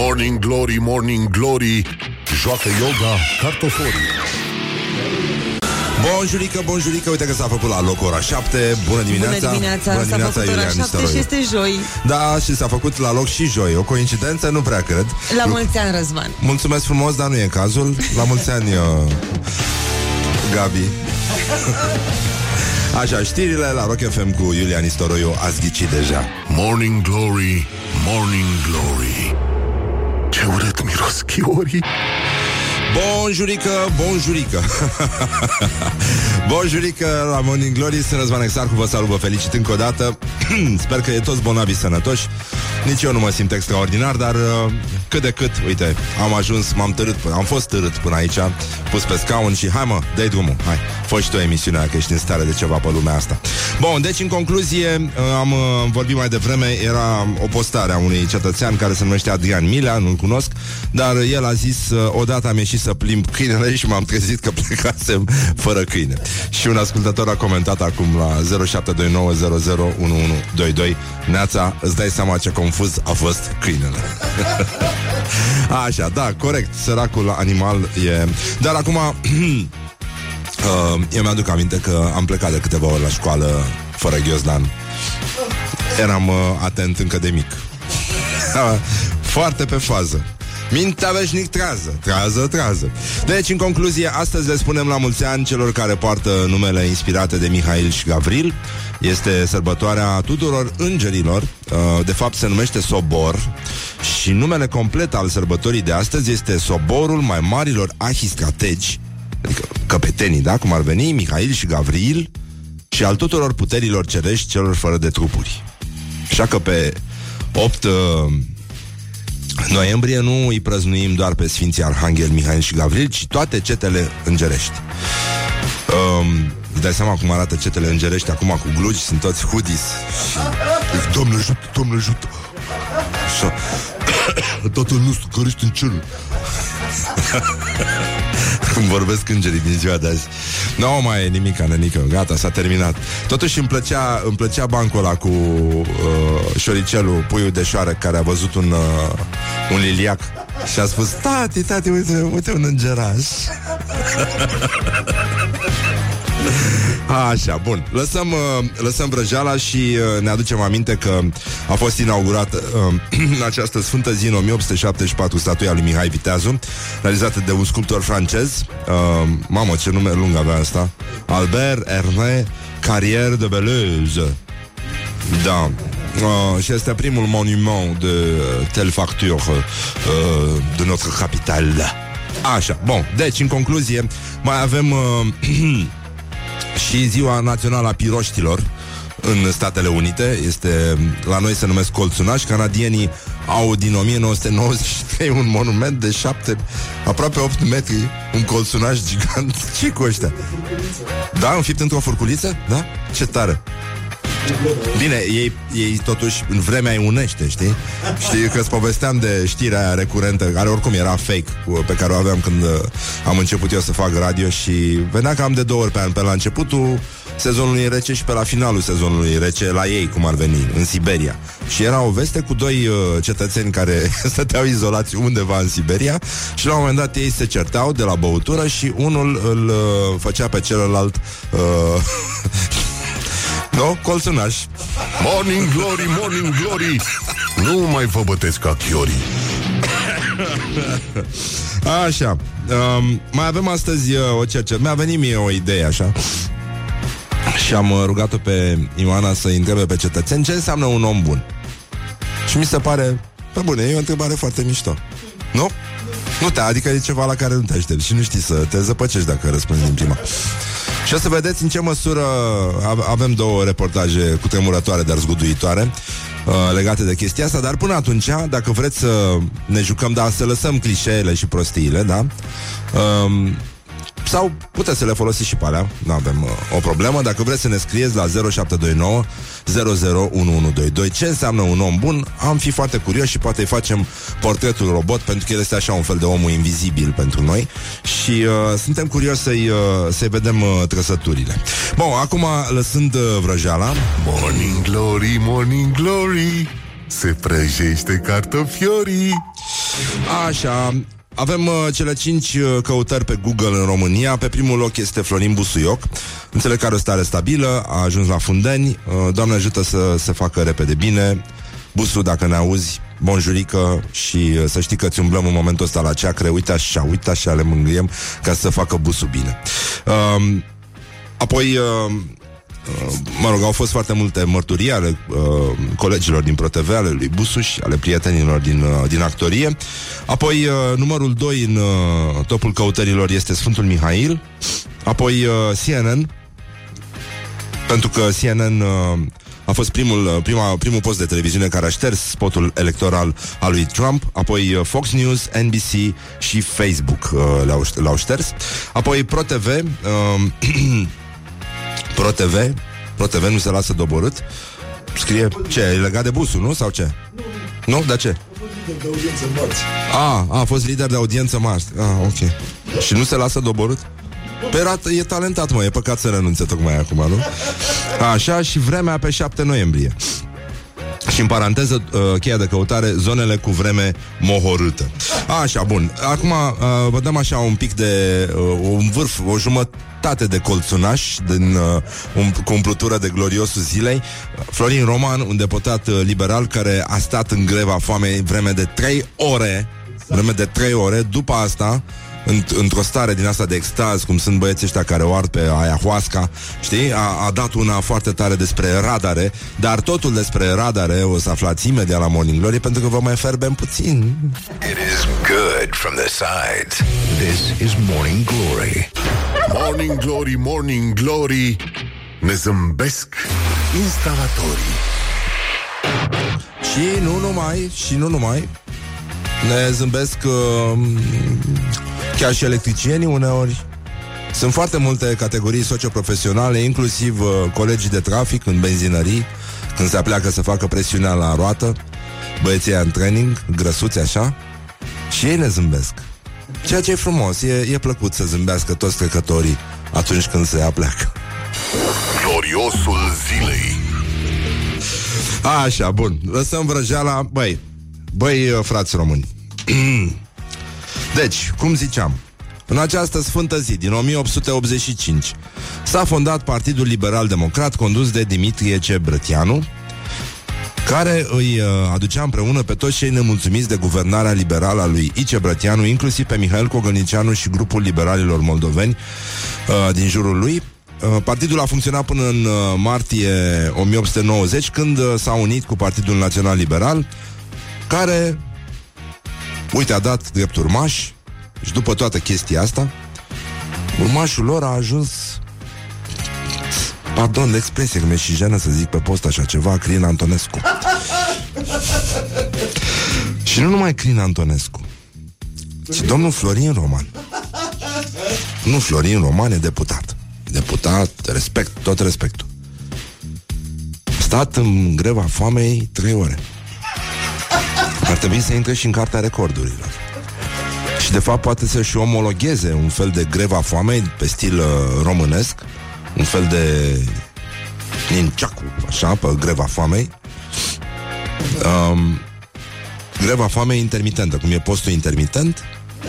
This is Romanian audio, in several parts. Morning Glory, Morning Glory, joacă yoga cartoforii. Bonjurică, bonjurică, uite că s-a făcut la loc ora 7. Bună dimineața. Bună dimineața, bună dimineața, s-a făcut Iulian ora 7 și este joi. Da, și s-a făcut la loc și joi. O coincidență? Nu prea cred. La mulți ani, Răzvan. Mulțumesc frumos, dar nu e cazul. La mulți ani, Gabi. Așa, știrile la Rock FM cu Iulian Istoroiu. Ați ghicit deja. Morning Glory, Morning Glory, ce urât miros chiorii. Bonjurică, bonjurică. Bonjurică la Morning Glory. Sunt Răzvan Exarcu, vă salut, vă felicit încă o dată. Sper că e toți bolnavi sănătoși. Nici eu nu mă simt extraordinar, dar cât de cât, uite, am ajuns, m-am târât, am fost târât până aici, pus pe scaun și hai mă, dă-i drumul, hai, fă și tu emisiunea, că ești în stare de ceva pe lumea asta. Bun, deci în concluzie, am vorbit mai devreme, era o postare a unui cetățean care se numește Adrian Milea, nu-l cunosc, dar el a zis, odată am ieșit să plimb câinele și m-am trezit că plecasem fără câine. Și un ascultător a comentat acum la 0729001122, Neața, îți dai seama ce confuz a fost câinele. Așa, da, corect, săracul animal e... Dar acum, eu mi-aduc aminte că am plecat de câteva ori la școală fără ghiozdan. Eram atent încă de mic. Foarte pe fază. Mintea veșnic trează, trează, trează. Deci, în concluzie, astăzi le spunem la mulți ani celor care poartă numele inspirate de Mihail și Gavril. Este sărbătoarea tuturor îngerilor. De fapt, se numește Sobor. Și numele complet al sărbătorii de astăzi este Soborul mai marilor arhistrategi, adică căpetenii, da? Cum ar veni, Mihail și Gavril, și al tuturor puterilor cerești celor fără de trupuri. Așa că pe 8... noiembrie nu îi prăznuim doar pe Sfinții Arhanghel, Mihail și Gavril, ci toate cetele îngerești. Îți dai seama cum arată cetele îngerești acum cu glugi? Sunt toți hoodies. Doamne ajut, Doamne ajut. Așa. Tatăl nostru care ești în cerul. Când vorbesc îngerii din ziua de azi. Nu mai e nimic, nenică, gata, s-a terminat. Totuși îmi plăcea bancul ăla cu șoricelul, puiul de șoară, care a văzut un liliac și a spus: tati, uite un îngeraș. Așa, bun. Lăsăm vrăjeala și ne aducem aminte că a fost inaugurată în această sfântă zi, în 1874, statuia lui Mihai Viteazul, realizată de un sculptor francez. Mamă, ce nume lung avea asta. Albert René Carrier de Belleuse. Da. Și este primul monument de telle facture de notre capitale. Așa, bun. Deci, în concluzie, mai avem... și ziua națională a piroștilor în Statele Unite. Este, la noi se numesc colțunași. Canadienii au din 1993 un monument de aproape 8 metri, un colțunaș gigant. Ce-i cu ăștia? Da, înfipt într-o furculiță? Da? Ce tare! Bine, ei totuși în vremea îi unește, știi? Știi că îți povesteam de știrea aia recurentă, care oricum era fake, pe care o aveam când am început eu să fac radio, și venea cam de 2 ori pe an, pe la începutul sezonului rece și pe la finalul sezonului rece, la ei, cum ar veni, în Siberia. Și era o veste cu 2 cetățeni care stăteau izolați undeva în Siberia și la un moment dat ei se certau de la băutură și unul îl făcea pe celălalt... No, colțunaș. Morning Glory, Morning Glory, nu mai vă bătesc ca chiorii. Așa, mai avem astăzi o cercetare. Mi-a venit mie o idee așa și am rugat-o pe Ioana să întrebe pe cetățeni ce înseamnă un om bun. Și mi se pare, pe bune, e o întrebare foarte mișto. Nu? Nu te, adică e ceva la care nu te aștepți și nu știi să te zăpăcești dacă răspunzi din prima. Și o să vedeți în ce măsură avem 2 reportaje cutremurătoare, dar zguduitoare, legate de chestia asta. Dar până atunci, dacă vreți să ne jucăm, dar să lăsăm clișeele și prostiile, da? Sau puteți să le folosiți și pe alea, nu avem o problemă. Dacă vreți să ne scrieți la 0729 001122 ce înseamnă un om bun, am fi foarte curioși și poate îi facem portretul robot, pentru că el este așa un fel de omul invizibil pentru noi. Și suntem curioși să-i vedem trăsăturile. Bun, acum lăsând vrăjeala. Morning Glory, Morning Glory, se prăjește cartofiorii. Așa, avem cele 5 căutări pe Google în România. Pe primul loc este Florin Busuioc. Înțeleg că are o stare stabilă, a ajuns la Fundeni. Doamne ajută să se facă repede bine. Busu, dacă ne auzi, bonjurică, și să știi că îți umblăm în momentul ăsta la ceacre. Uite așa, uite așa, le mângâiem ca să facă Busu bine. Apoi, mă rog, au fost foarte multe mărturii ale colegilor din ProTV, ale lui Busu și ale prietenilor din actorie. Apoi, numărul 2 în topul căutărilor este Sfântul Mihail. Apoi CNN, pentru că CNN a fost primul post de televiziune care a șters spotul electoral al lui Trump. Apoi Fox News, NBC și Facebook l-au șters. Apoi ProTV. ProTV nu se lasă doborât. Scrie ce? E legat de Busu, nu? Sau ce? Nu? Dar ce? A fost lider de audiență marți. Ah, ok. Și nu se lasă doborât? E talentat, mă, e păcat să renunțe tocmai acum, nu? Așa, și vremea pe 7 noiembrie. Și în paranteză, cheia de căutare, zonele cu vreme mohorâtă. Așa, bun. Acum vă dăm așa un pic de un vârf, o jumătate de colțunaș din umplutură de gloriosul zilei. Florin Roman, un deputat liberal care a stat în greva foamei vreme de 3 ore. După asta, într-o stare din asta de extaz, cum sunt băieții ăștia care o ard pe ayahuasca, știi? A dat una foarte tare despre radare, dar totul despre radare o să aflați imediat la Morning Glory, pentru că vă mai ferbem puțin. It is good from the sides. This is Morning Glory. Morning Glory, Morning Glory, ne zâmbesc instalatorii. Și nu numai, ne zâmbesc chiar și electricienii uneori. Sunt foarte multe categorii socioprofesionale, inclusiv colegii de trafic în benzinării, când se apleacă să facă presiunea la roată, băieții în training, grăsuți așa, și ei ne zâmbesc. Ceea ce e frumos, e plăcut să zâmbească toți trecătorii atunci când se apleacă. Gloriosul zilei. Așa, bun, lăsăm vrăjeala. Băi, frați români. Deci, cum ziceam, în această sfântă zi din 1885 s-a fondat Partidul Liberal-Democrat, condus de Dimitrie C. Brătianu, care îi aducea împreună pe toți cei nemulțumiți de guvernarea liberală a lui I. C. Brătianu, inclusiv pe Mihail Kogălniceanu și grupul liberalilor moldoveni din jurul lui. Partidul a funcționat până în martie 1890, când s-a unit cu Partidul Național Liberal, care, uite, a dat drept urmaș. Și după toată chestia asta, urmașul lor a ajuns, pardon de expresie, că mi-e și jenă să zic pe post așa ceva, Crina Antonescu. Și nu numai Crina Antonescu, ci domnul Florin Roman. Nu, Florin Roman e deputat. Deputat, respect, tot respectul. Stat în greva foamei 3 ore. Ar trebui să intre și în cartea recordurilor. Și de fapt poate să-și omologheze un fel de greva foamei pe stil românesc, un fel de ninjaku, așa, pe greva foamei. Greva foamei intermitentă, cum e postul intermitent,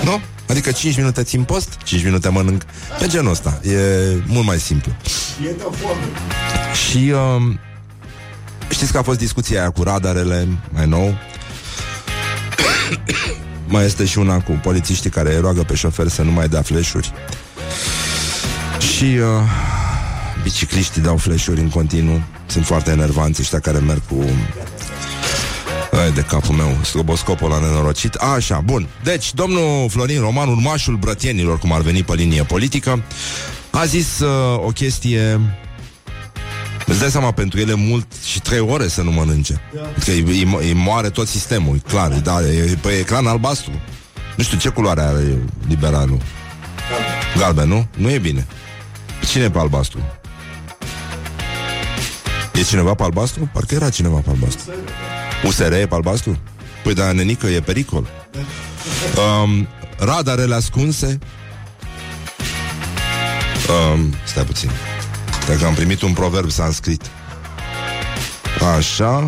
nu? Adică 5 minute țin post, 5 minute mănânc. Pe genul ăsta, e mult mai simplu. Și știți că a fost discuția aia cu radarele, mai nou. Mai este și una cu polițiștii care îi roagă pe șoferi să nu mai dea flash-uri. Și bicicliștii dau flash-uri în continuu. Sunt foarte enervanți ăștia care merg cu... Ai de capul meu, sloboscopul ăla nenorocit. Așa, bun. Deci, domnul Florin Roman, urmașul brătienilor, cum ar veni pe linie politică, a zis o chestie... Îți dai seama, pentru ele mult și 3 ore să nu mănânce. Că îi moare tot sistemul, e clar, dar e ecran albastru. Nu știu ce culoare are liberalul. Galben, nu? Nu e bine. Cine e pe albastru? E cineva pe albastru? Parcă era cineva pe albastru. USR e pe albastru? Păi, dar nenică, e pericol. Radarele ascunse. Stai puțin. Dacă am primit un proverb sanscrit. Așa.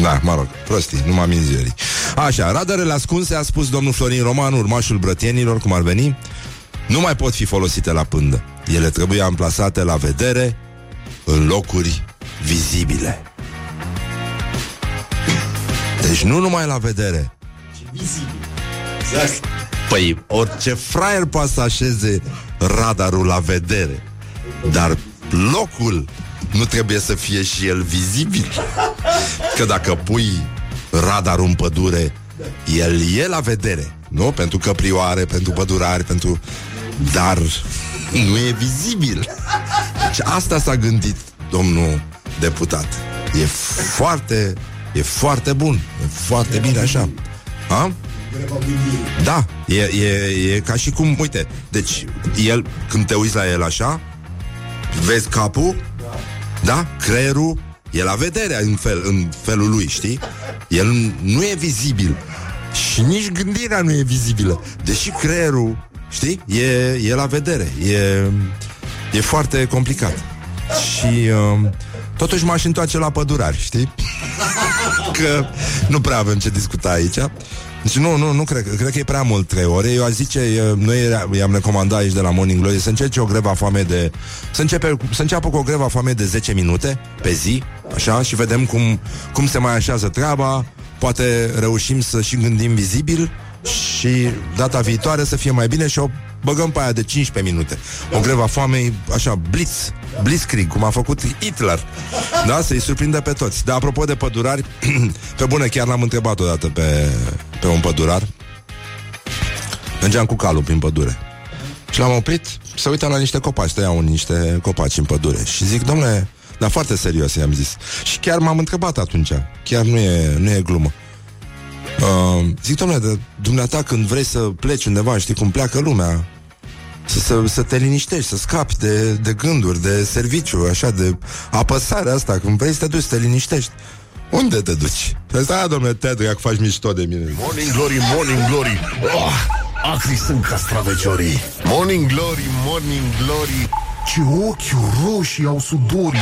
Da, mă rog, prostii, numai minzerii. Așa, radarele ascunse, a spus domnul Florin Roman, urmașul brătienilor, cum ar veni, nu mai pot fi folosite la pândă. Ele trebuie amplasate la vedere, în locuri vizibile. Deci nu numai la vedere, ci vizibil. Exact. Păi, orice fraier poate să așeze radarul la vedere, dar locul nu trebuie să fie și el vizibil. Că dacă pui radarul în pădure, el e la vedere, nu? Pentru căprioare, pentru pădurari, pentru... dar nu e vizibil. Deci asta s-a gândit domnul deputat. E foarte... e foarte bun, e foarte bine așa. Ha? Da, e ca și cum, uite, deci el, când te uiți la el așa, vezi capul, da, creierul e la vedere în felul lui, știi? El nu e vizibil și nici gândirea nu e vizibilă, deși creierul, știi, e la vedere. E foarte complicat. Și totuși m-aș întoarce la pădurari, știi? Că nu prea avem ce discuta aici. Deci nu cred că e prea mult 3 ore. Eu aș zice, noi i-am recomandat aici de la Morning Glory să încerce o greva foame de... Să înceapă cu o greva foame de 10 minute pe zi, așa, și vedem cum se mai așează treaba. Poate reușim să și gândim vizibil și data viitoare să fie mai bine și o băgăm pe aia de 15 minute. O greva foamei, așa, blitzkrieg, cum a făcut Hitler. Da? Să-i surprindă pe toți. Dar apropo de pădurari, pe bune, chiar l-am întrebat odată pe un pădurar. Mergeam cu calul prin pădure și l-am oprit să uita la niște copaci. Tăiau niște copaci în pădure. Și zic, domnule, dar foarte serios i-am zis. Și chiar m-am întrebat atunci. Chiar nu e glumă. Zic, domnule, dumneata când vrei să pleci undeva, știi cum pleacă lumea, să te liniștești, să scapi de gânduri, de serviciu, așa, de apăsarea asta. Când vrei să te duci, să te liniștești, unde te duci? Stai, domnule, dacă faci mișto de mine. Morning Glory, Morning Glory, acri sunt castraveciorii. Morning Glory, Morning Glory, ce ochi roșii au sudorii.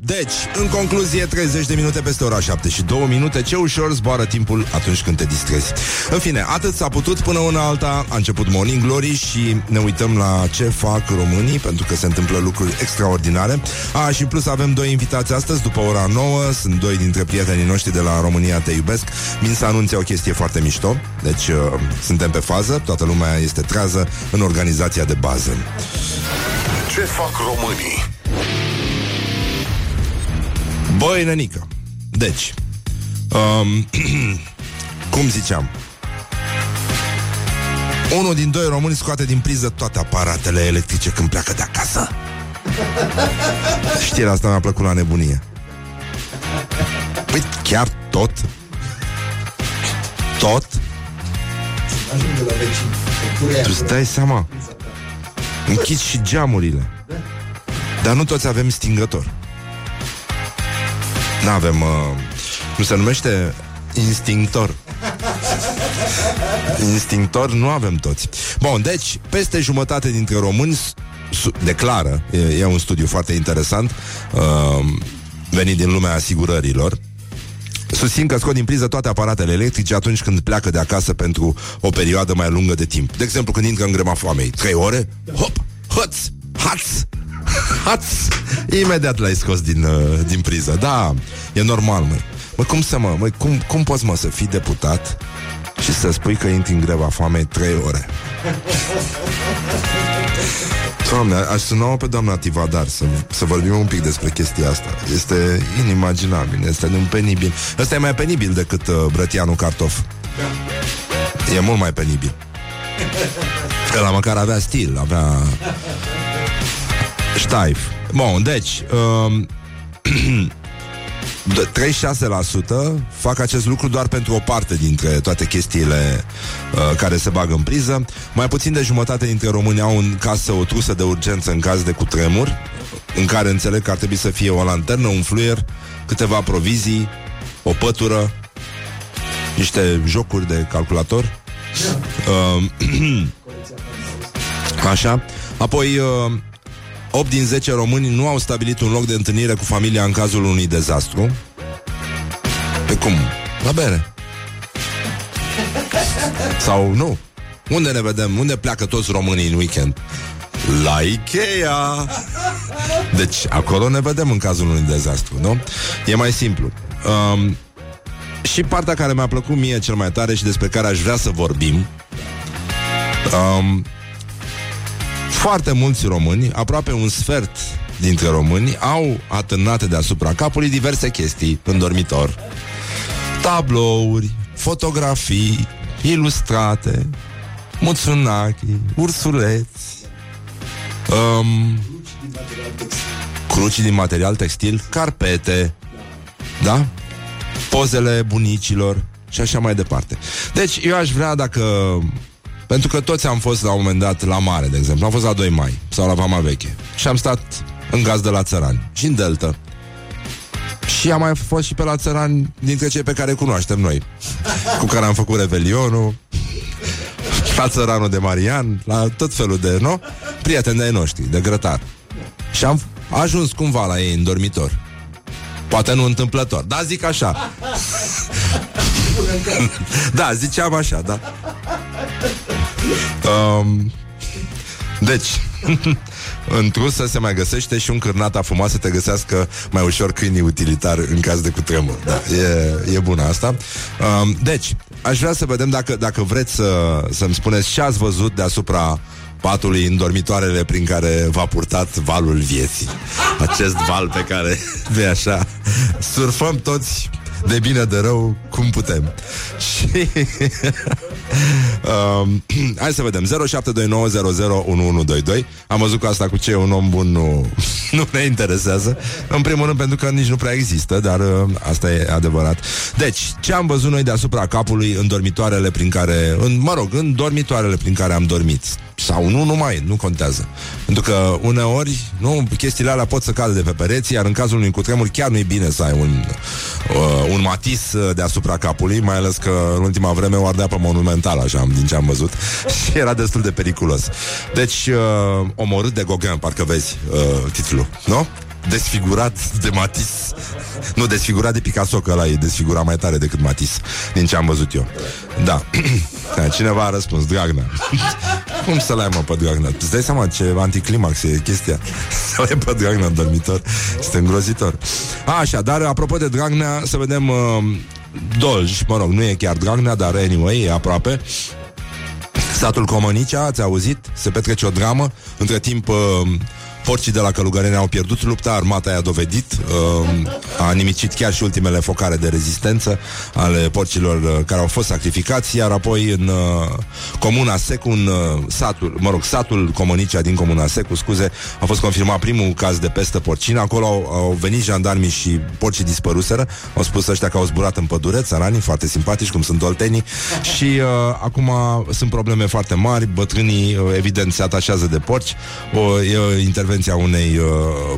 Deci, în concluzie, 30 de minute peste ora 7 și 2 minute. Ce ușor zboară timpul atunci când te distrezi. În fine, atât s-a putut. Până una alta a început Morning Glory și ne uităm la ce fac românii, pentru că se întâmplă lucruri extraordinare. Și în plus avem 2 invitați astăzi, după ora 9. Sunt 2 dintre prietenii noștri de la România Te Iubesc. Vin să anunțe o chestie foarte mișto. Deci, suntem pe fază. Toată lumea este trează în organizația de bază. Ce fac românii? Băi, nenică. Deci, cum ziceam, unul din 2 români scoate din priză toate aparatele electrice când pleacă de acasă. Știrea asta mi-a plăcut la nebunie. Păi chiar tot tu îți dai seama. Închid și geamurile. Dar nu toți avem stingător. N-avem, nu se numește instinctor. Instinctor nu avem toți. Bun, deci, peste jumătate dintre români declară, e un studiu foarte interesant, venit din lumea asigurărilor, susțin că scot din priză toate aparatele electrice atunci când pleacă de acasă pentru o perioadă mai lungă de timp. De exemplu, când intră în grema foamei, 3 ore, hop, haț! Imediat l-ai scos din priză. Da, e normal, măi. Măi, cum poți, mă, să fii deputat și să spui că intri în greva foamei 3 ore? Doamne, aș suna-o pe doamna Tivadar să vorbim un pic despre chestia asta. Este inimaginabil, este penibil. Ăsta e mai penibil decât Brătianu Cartof. E mult mai penibil. Ăla măcar avea stil, avea... ștaif. Bun, deci 36% fac acest lucru doar pentru o parte dintre toate chestiile care se bagă în priză. Mai puțin de jumătate dintre români au în casă o trusă de urgență în caz de cutremur, în care înțeleg că ar trebui să fie o lanternă, un fluier, câteva provizii, o pătură, niște jocuri de calculator. Așa. Apoi 8 din 10 români nu au stabilit un loc de întâlnire cu familia în cazul unui dezastru. Pe cum? La bere. Sau nu? Unde ne vedem? Unde pleacă toți românii în weekend? La IKEA. Deci, acolo ne vedem în cazul unui dezastru, nu? E mai simplu. Și partea care mi-a plăcut mie cel mai tare și despre care aș vrea să vorbim, foarte mulți români, aproape un sfert dintre români, au atârnate deasupra capului diverse chestii în dormitor. Tablouri, fotografii ilustrate, Mutsunaki, ursuleți, cruci din material textil, carpete, da? Pozele bunicilor și așa mai departe. Deci eu aș vrea, dacă... Pentru că toți am fost la un moment dat la mare, de exemplu. Am fost la 2 mai sau la Vama Veche și am stat în gazdă la țărani și în Delta. Și am mai fost și pe la țărani dintre cei pe care cunoaștem noi, cu care am făcut revelionul, la țăranul de Marian, la tot felul de, nu? Prieteni de-ai noștri, de grătar. Și am ajuns cumva la ei în dormitor. Poate nu întâmplător, dar zic așa. Da, ziceam așa, da. Deci în trusă se mai găsește și un cârnat afumat să te găsească mai ușor câinii utilitari în caz de cutremur. Da, e bună asta. Deci, aș vrea să vedem dacă vreți să-mi spuneți ce ați văzut deasupra patului în dormitoarele prin care v-a purtat valul vieții. Acest val pe care, de așa, surfăm toți de bine, de rău, cum putem. Și hai să vedem. 0729001122. Am văzut că asta cu ce e un om bun nu ne interesează. În primul rând pentru că nici nu prea există, dar asta e adevărat. Deci, ce am văzut noi deasupra capului în dormitoarele prin care... în dormitoarele prin care am dormit. Sau nu, nu contează. Pentru că uneori, nu, chestiile alea pot să cadă de pe pereți, iar în cazul unui cutremur chiar nu e bine să ai un matis deasupra capului, mai ales că în ultima vreme o ardeapă monumentală, așa, din ce am văzut, și era destul de periculos. Deci, omorât de Gauguin, parcă vezi titlul, nu? Desfigurat de Matisse. Nu, desfigurat de Picasso, că ăla e desfigurat mai tare decât Matisse, din ce am văzut eu. Da. Cineva a răspuns, Dragnea. Cum să-l ai, mă, pe Dragnea? Îți dai seama ce anticlimax e chestia? Să-l ai pe Dragnea în dormitor. Este îngrozitor. Așa, dar apropo de Dragnea, să vedem Dolj, nu e chiar Dragnea, dar anyway, e aproape. Satul Comănicea, ați auzit? Se petrece o dramă. Între timp... Porcii de la Călugăreni au pierdut lupta, armata i-a dovedit, a nimicit chiar și ultimele focare de rezistență ale porcilor care au fost sacrificați, iar apoi în Comuna Secu, în satul Comănicea din Comuna Secu, a fost confirmat primul caz de pestă porcină. Acolo au venit jandarmii și porcii dispăruseră, au spus ăștia că au zburat în pădure, țăranii, foarte simpatici, cum sunt oltenii, și acum sunt probleme foarte mari, bătrânii, evident, se atașează de porci, e intervenție unei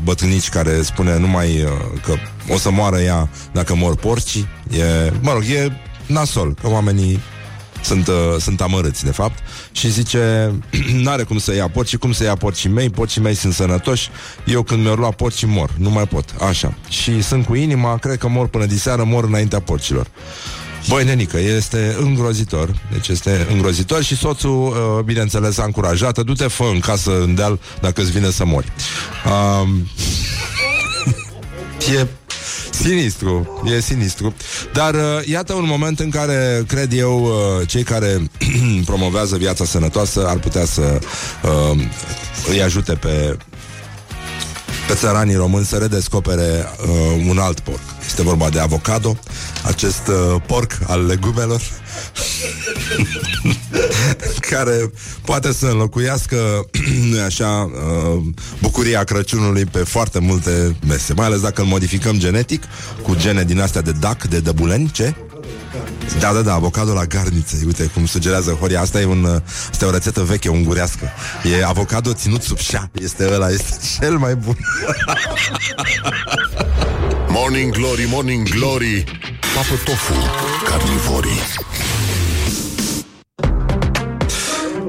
bătrânici care spune numai că o să moară ea dacă mor porcii. E nasol, că oamenii sunt amărâți, de fapt. Și zice, n-are cum să ia porcii, cum să ia porcii mei sunt sănătoși. Eu când mi-au luat porcii mor, nu mai pot, așa. Și sunt cu inima, cred că mor până diseară, mor înaintea porcilor. Băi, nenică, este îngrozitor. Deci este îngrozitor și soțul, bineînțeles, a încurajat. Du-te, fă în casă, în deal, dacă îți vine să mori. E sinistru, e sinistru. Dar iată un moment în care, cred eu, cei care promovează viața sănătoasă ar putea să îi ajute pe țăranii români să redescopere un alt porc. Este vorba de avocado, acest porc al legumelor care poate să înlocuiască așa, bucuria Crăciunului pe foarte multe mese, mai ales dacă îl modificăm genetic cu gene din astea de dac, de dăbuleni, ce? Da, avocado la garniță. Uite cum sugerează Horia. Asta e o rețetă veche, ungurească. E avocado ținut sub șa. Este ăla, este cel mai bun. Morning Glory, Morning Glory, papă tofu, carnivorii.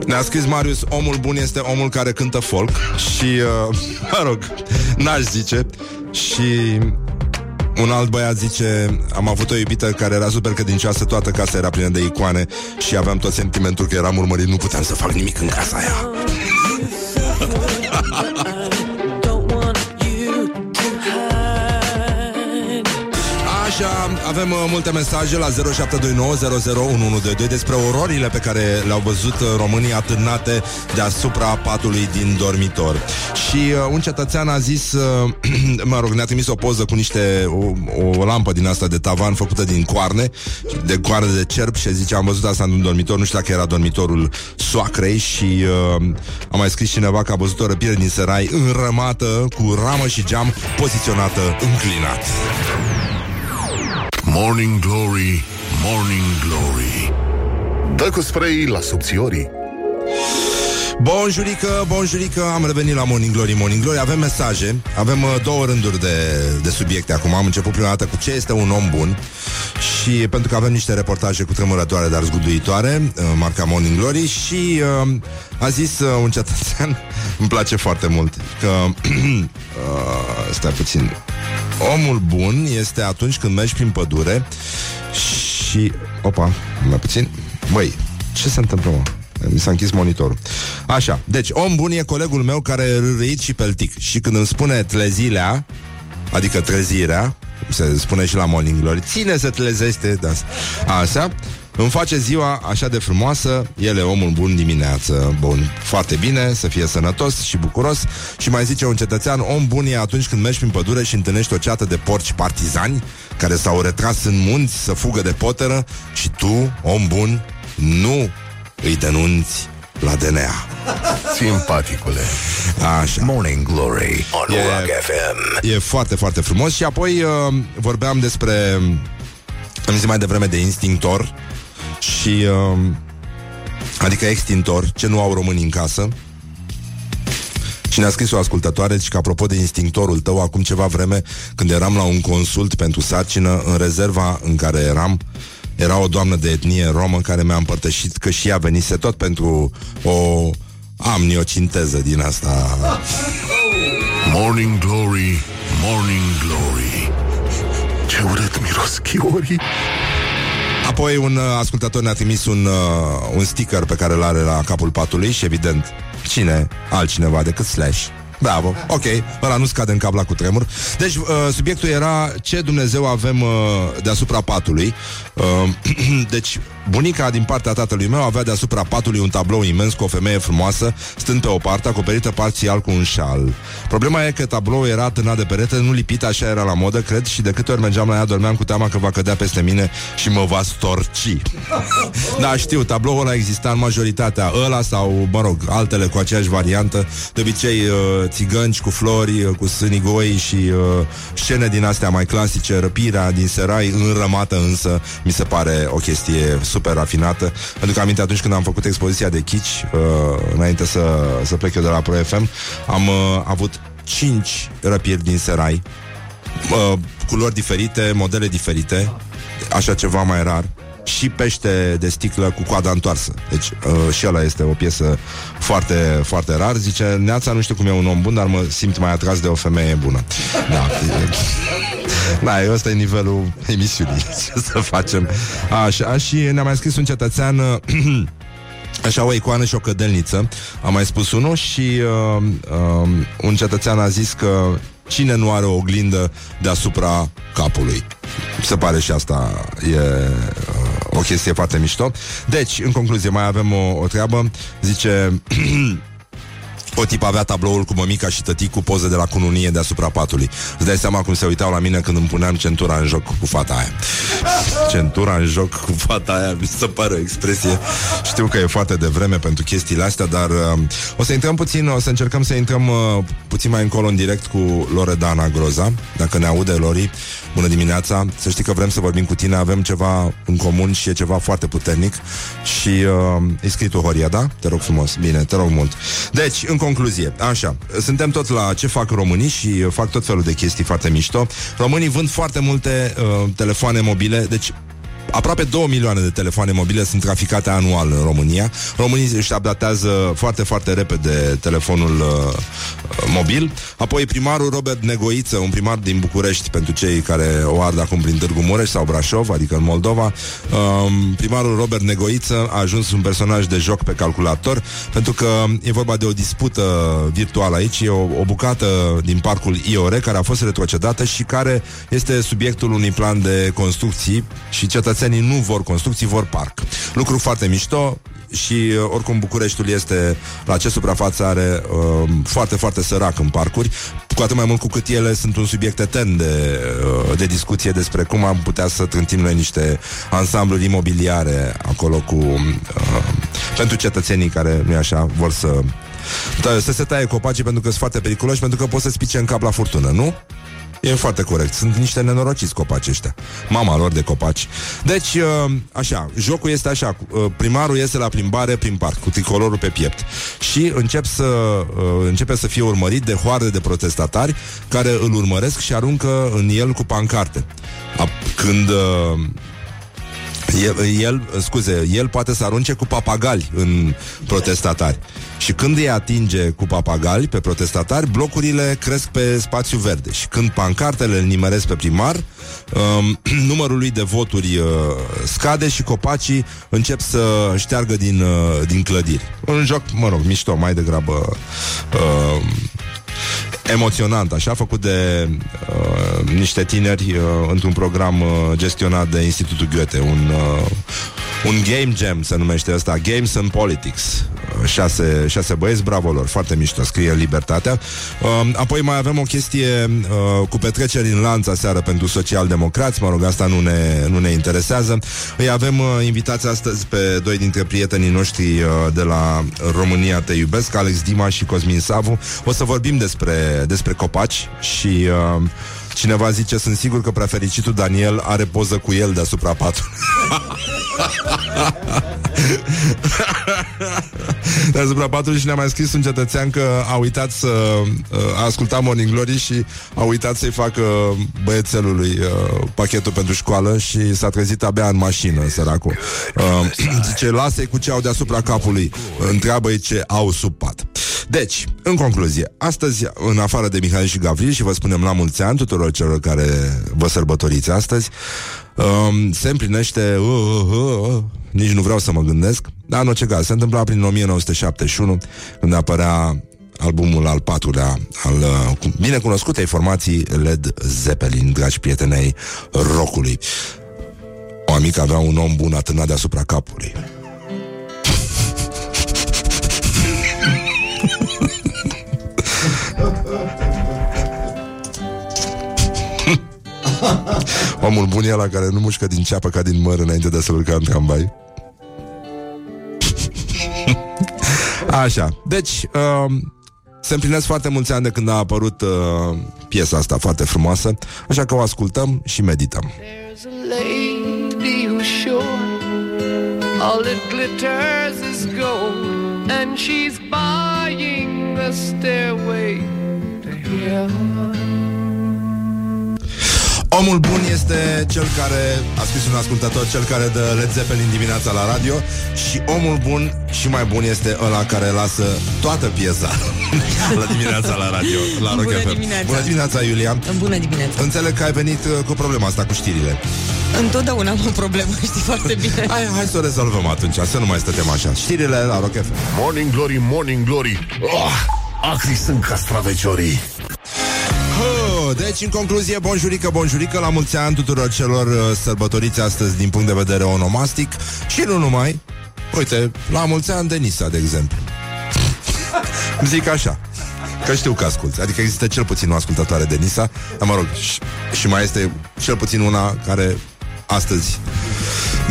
Ne-a scris Marius, omul bun este omul care cântă folk. Și, mă rog, n-aș zice. Și... Un alt băiat zice: am avut o iubită care era super credincioasă, toată casa era plină de icoane și aveam tot sentimentul că eram urmărit, nu puteam să fac nimic în casa aia. Așa, avem multe mesaje la 0729001122 despre ororile pe care le-au văzut românii atârnate deasupra patului din dormitor. Și un cetățean a zis, mă rog, ne-a trimis o poză cu niște o lampă din asta de tavan făcută din coarne, de coarne de cerb, și zice: am văzut asta într-un dormitor, nu știu dacă era dormitorul soacrei. Și a mai scris cineva că a văzut o răpire din serai înrămată, cu ramă și geam, poziționată înclinat. Morning Glory, Morning Glory, dă cu spray la subțiorii. Bonjurică, bonjurică, am revenit la Morning Glory, Morning Glory. Avem mesaje, avem două rânduri de subiecte acum. Am început prima dată cu ce este un om bun, și pentru că avem niște reportaje cu tremurătoare, dar zguduitoare, marca Morning Glory. Și a zis un cetățean, îmi place foarte mult, că stai puțin, omul bun este atunci când mergi prin pădure și... Opa, mai puțin. Băi, ce se întâmplă, mă? Mi s-a închis monitorul. Așa, deci om bun e colegul meu care e râit și peltic, și când îmi spune tlezilea, adică trezirea, se spune și la Morning Glory, ține să tlezește de asta, îmi face ziua așa de frumoasă. El e omul bun dimineață. Bun, foarte bine, să fie sănătos și bucuros. Și mai zice un cetățean: om bun e atunci când mergi prin pădure și întâlnești o ceată de porci partizani care s-au retras în munți să fugă de poteră, și tu, om bun, nu îi denunți la DNA. Simpaticule. Așa. Morning Glory on Rock FM. E foarte, foarte frumos. Și apoi vorbeam despre, am zis mai devreme, de instinctor și adică extintor, ce nu au românii în casă. Și ne-a scris o ascultătoare, zice că apropo de instinctorul tău, acum ceva vreme, când eram la un consult pentru sarcină, în rezerva în care eram, era o doamnă de etnie romă care mi-a împărtășit că și ea venise tot pentru o amniocinteză din asta. Morning Glory, Morning Glory, ce urât miros chiorii. Apoi un ascultător ne-a trimis un sticker pe care l-are la capul patului și, evident, cine altcineva decât Slash. Bravo, ok, ăla nu-ți cade în cap la cutremur. Deci subiectul era: ce Dumnezeu avem deasupra patului. Deci bunica din partea tatălui meu avea deasupra patului un tablou imens cu o femeie frumoasă stând pe o parte, acoperită parțial cu un șal. Problema e că tabloul era atârnat de perete, nu lipit, așa era la modă, cred. Și de câte ori mergeam la ea, dormeam cu teama că va cădea peste mine și mă va storci. Da, știu, tabloul ăla exista în majoritatea, ăla sau, mă rog, altele cu aceeași variantă. De obicei țigănci cu flori, cu sânigoi și scene din astea mai clasice. Răpirea din serai înrămată însă mi se pare o chestie super rafinată. Aduc aminte, atunci când am făcut expoziția de chici, înainte să plec eu de la Pro FM, am avut 5 răpiri din serai, culori diferite, modele diferite, așa ceva mai rar, și pește de sticlă cu coada întoarsă. Deci și ăla este o piesă foarte, foarte rar. Zice: Neața, nu știu cum e un om bun, dar mă simt mai atras de o femeie bună. Da, da, ăsta e nivelul emisiunii. Ce să facem? Așa, și ne-a mai scris un cetățean așa, o icoană și o cădelniță, a mai spus unul. Și un cetățean a zis că cine nu are o oglindă deasupra capului? Se pare și asta e o chestie foarte mișto. Deci, în concluzie, mai avem o treabă. Zice: o tipă avea tabloul cu mămica și tătic cu poze de la cununie deasupra patului. Îți dai seama cum se uitau la mine când îmi puneam centura în joc cu fata aia. Centura în joc cu fata aia, mi se pare o expresie. Știu că e foarte devreme pentru chestiile astea, dar o să încercăm să intrăm puțin mai încolo în direct cu Loredana Groza. Dacă ne aude, Lori, bună dimineața. Să știi că vrem să vorbim cu tine, avem ceva în comun și e ceva foarte puternic. Și e scritul Horia, da? Te rog frumos, bine, te rog mult. Deci, în concluzie, așa, suntem tot la ce fac românii și fac tot felul de chestii foarte mișto. Românii vând foarte multe telefoane mobile, deci Aproape 2 milioane de telefoane mobile sunt traficate anual în România. Românii își updatează foarte, foarte repede telefonul mobil. Apoi primarul Robert Negoiță, un primar din București, pentru cei care o ard acum prin Târgu Mureș sau Brașov, adică în Moldova, primarul Robert Negoiță a ajuns un personaj de joc pe calculator, pentru că e vorba de o dispută virtuală aici, e o bucată din parcul Iore care a fost retrocedată și care este subiectul unui plan de construcții și cetățenii nu vor construcții, vor parc. Lucru foarte mișto. Și oricum Bucureștiul este, la ce suprafață are, foarte, foarte sărac în parcuri, cu atât mai mult cu cât ele sunt un subiect etern de discuție despre cum am putea să trântim noi niște ansambluri imobiliare acolo cu pentru cetățenii care, nu-i așa, vor să se taie copacii pentru că sunt foarte periculoși, pentru că pot să-ți pice în cap la furtună, nu? E foarte corect, sunt niște nenorociți copaci ăștia. Mama lor de copaci. Deci, așa, jocul este așa. Primarul iese la plimbare prin parc cu tricolorul pe piept și începe să fie urmărit de hoarde de protestatari care îl urmăresc și aruncă în el cu pancarte. Când el poate să arunce cu papagali în protestatari. Și când îi atinge cu papagali pe protestatari, blocurile cresc pe spațiu verde. Și când pancartele îl nimeresc pe primar, numărul lui de voturi scade și copacii încep să șteargă din clădiri. Un joc, mă rog, mișto, mai degrabă emoționant, așa, făcut de niște tineri într-un program gestionat de Institutul Goethe, un game jam se numește ăsta, Games and Politics. 6 băieți, bravo lor, foarte mișto, scrie Libertatea. Apoi mai avem o chestie cu petreceri în Lanța seară pentru socialdemocrați, mă rog, asta nu ne interesează. Îi avem invitați astăzi pe doi dintre prietenii noștri de la România Te Iubesc, Alex Dima și Cosmin Savu. O să vorbim despre copaci și cineva zice, sunt sigur că prefericitul Daniel are poză cu el deasupra patului. Deasupra patului. Și ne-a mai scris un cetățean că a uitat să asculta Morning Glory și a uitat să-i facă băiețelului pachetul pentru școală și s-a trezit abia în mașină, săracul. Zice, lasă-i cu ce au deasupra capului, întreabă-i ce au sub pat. Deci, în concluzie, astăzi, în afară de Mihail și Gavril, și vă spunem la mulți ani tuturor celor care vă sărbătoriți astăzi, se împlinește nici nu vreau să mă gândesc, dar în orice caz, se întâmpla prin 1971, când apărea albumul al patrulea al binecunoscutei formații Led Zeppelin, dragi prietenei rockului. O amică avea un om bun atârnat deasupra capului. Omul bun e ăla care nu mușcă din ceapă ca din măr înainte de a se urca în tramvai. Așa, deci se împlinesc foarte mulți ani de când a apărut piesa asta foarte frumoasă, așa că o ascultăm și medităm. Omul bun este cel care, a scris un ascultător, cel care dă Led Zeppelin dimineața la radio. Și omul bun și mai bun este ăla care lasă toată piesa la dimineața la radio, la Rock FM. Bună dimineața, Iulia. Bună dimineața. Înțeleg că ai venit cu problema asta cu știrile. Întotdeauna am o problemă, știi foarte bine. Hai să o rezolvăm atunci, să nu mai stătem așa. Știrile la Rock FM. Morning Glory, Morning Glory, acri sunt castraveciorii. Deci, în concluzie, bonjurică, bonjurică, la mulți ani tuturor celor sărbătoriți astăzi din punct de vedere onomastic și nu numai. Uite, la mulți ani Denisa, de exemplu. Zic așa, că știu că asculți. Adică există cel puțin o ascultătoare Denisa, dar mă rog, și mai este cel puțin una care astăzi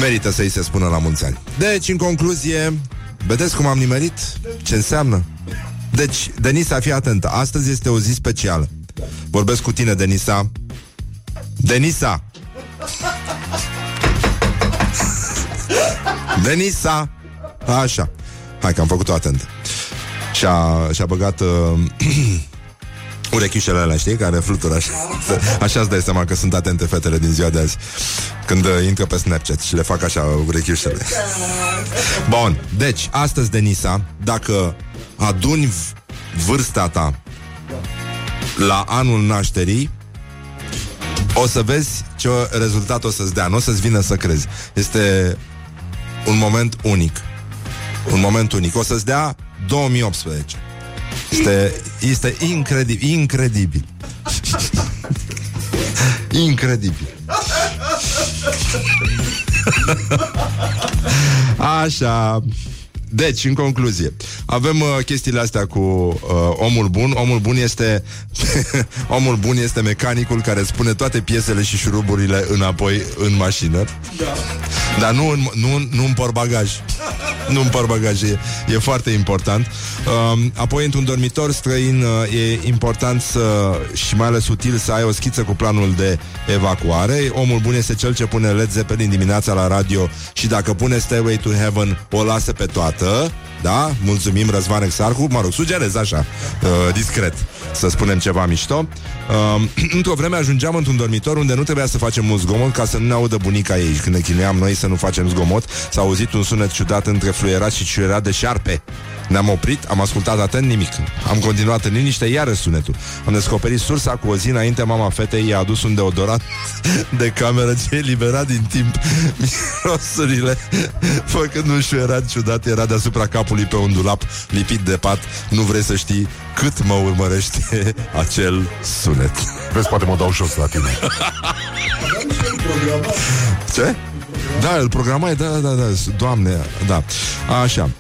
merită să-i se spună la mulți ani. Deci, în concluzie, vedeți cum am nimerit? Ce înseamnă? Deci, Denisa, fii atentă, astăzi este o zi specială. Vorbesc cu tine, Denisa. Denisa! Denisa! Așa. Hai că am făcut-o atent. Și-a băgat urechișele alea, știi, care flutură așa. Așa îți dai seama că sunt atente fetele din ziua de azi, când intră pe Snapchat și le fac așa urechișele. Bun, deci, astăzi, Denisa, dacă aduni vârsta ta la anul nașterii, o să vezi ce rezultat o să-ți dea. Nu o să-ți vină să crezi. Este un moment unic. Un moment unic. O să-ți dea 2018. Este incredibil. Incredibil. Incredibil. Așa. Deci, în concluzie, avem chestiile astea cu omul bun. Omul bun este omul bun este mecanicul care îți pune toate piesele și șuruburile înapoi în mașină. Da. Dar nu în portbagaj. Nu în portbagaj, e foarte important. Apoi, într-un dormitor străin, e important să, și mai ales util, să ai o schiță cu planul de evacuare. Omul bun este cel ce pune Led Zeppelin dimineața la radio și dacă pune Stairway to Heaven, o lasă pe toată. Da? Mulțumim, Răzvan Exarcu. Mă rog, sugerez așa, discret, să spunem ceva mișto. Într-o vreme ajungeam într-un dormitor unde nu trebuia să facem mult zgomot ca să nu ne audă bunica ei. Când ne chinuiam noi să nu facem zgomot, s-a auzit un sunet ciudat între fluierat și ciuierat de șarpe. Ne-am oprit, am ascultat atent, nimic. Am continuat în liniște, iarăși sunetul. Am descoperit sursa cu o zi înainte. Mama fetei i-a adus un deodorant de cameră ce elibera din timp mirosurile, făcând un șuierat ciudat. Era deasupra capului pe un dulap lipit de pat. Nu vrei să știi cât mă urmărește acel sunet. Vezi, poate mă dau jos la tine. Ce? Da, îl programai, da, Doamne, da. Așa.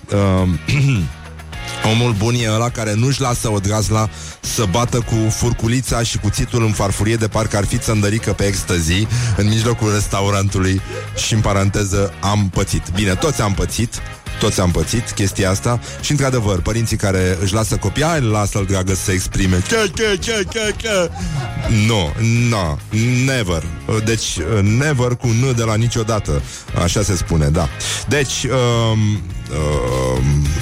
Omul bun e ăla care nu-și lasă o gazla să bată cu furculița și cuțitul în farfurie de parcă ar fi țăndărică pe extazii în mijlocul restaurantului. Și în paranteză, am pățit. Bine, toți am pățit chestia asta. Și într-adevăr, părinții care își lasă copia, lasă-l, dragă, să se exprime. No, never. Deci, never cu n de la niciodată. Așa se spune, da. Deci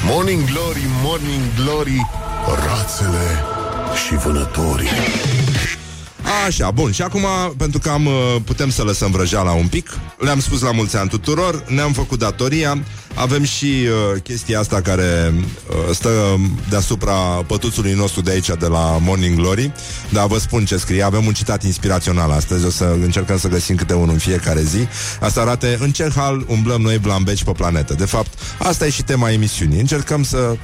Morning Glory, Morning Glory, rațele și vânătorii. Așa, bun, și acum, pentru că putem să lăsăm vrăjeala un pic. Le-am spus la mulți ani tuturor, ne-am făcut datoria. Avem și chestia asta care stă deasupra pătuțului nostru de aici, de la Morning Glory. Dar vă spun ce scrie. Avem un citat inspirațional astăzi. O să încercăm să găsim câte unul în fiecare zi. Asta arată în ce hal umblăm noi blambeci pe planetă. De fapt, asta e și tema emisiunii. Încercăm să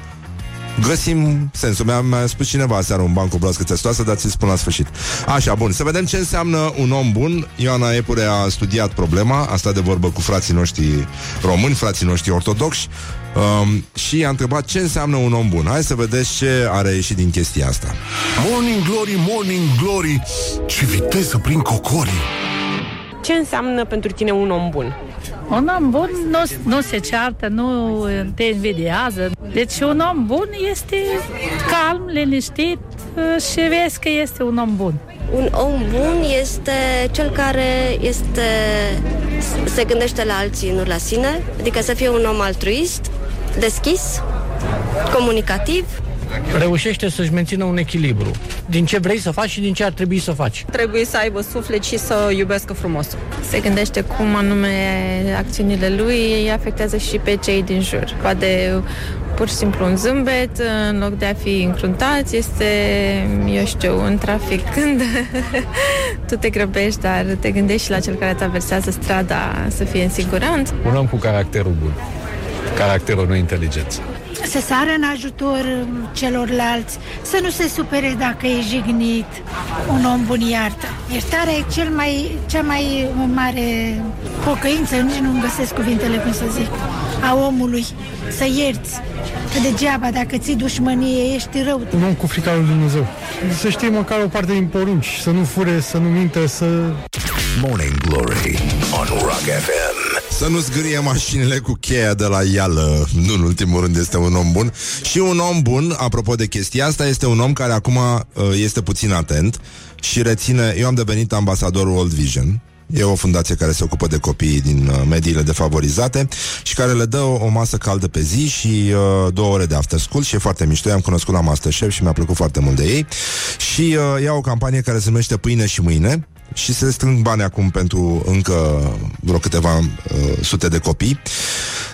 găsim sensul. Mi-a spus cineva aseară un ban cu broască testoasă, dar ți-l spun la sfârșit. Așa, bun, să vedem ce înseamnă un om bun. Ioana Epure a studiat problema, a stat de vorbă cu frații noștri români, frații noștri ortodoxi, și i-a întrebat ce înseamnă un om bun. Hai să vedeți ce are ieșit din chestia asta. Morning Glory, Morning Glory, ce viteză prin cocorii. Ce înseamnă pentru tine un om bun? Un om bun nu se ceartă, nu te invidiază. Deci un om bun este calm, liniștit și vezi că este un om bun. Un om bun este cel care se gândește la alții, nu la sine. Adică să fie un om altruist, deschis, comunicativ. Reușește să-și mențină un echilibru din ce vrei să faci și din ce ar trebui să faci. Trebuie să aibă suflet și să iubească frumos. Se gândește cum anume acțiunile lui îi afectează și pe cei din jur. Poate pur și simplu un zâmbet, în loc de a fi încruntat, este, eu știu, în trafic, când tu te grăbești, dar te gândești și la cel care traversează strada, să fie în siguranță. Un om cu caracterul bun. Caracterul, nu inteligență. Să sară în ajutor celorlalți, să nu se supere dacă e jignit. Un om bun iartă. Iertarea e cea mai mare pocăință, nici nu-mi găsesc cuvintele, cum să zic, a omului. Să ierți. Că degeaba, dacă ții dușmănie, ești rău. Un om cu frica lui Dumnezeu. Să știe măcar o parte din porunci, să nu fure, să nu mintă, să... Morning Glory on Rock FM. Să nu zgârie mașinile cu cheia de la ială. Nu, în ultimul rând, este un om bun. Și un om bun, apropo de chestia asta, este un om care acum este puțin atent și reține. Eu am devenit ambasadorul Old Vision E o fundație care se ocupă de copiii din mediile defavorizate și care le dă o masă caldă pe zi și 2 ore de after school și e foarte mișto. I-am cunoscut la MasterChef și mi-a plăcut foarte mult de ei. Și iau o campanie care se numește Pâine și Mâine și se strâng bani acum pentru încă vreo câteva sute de copii.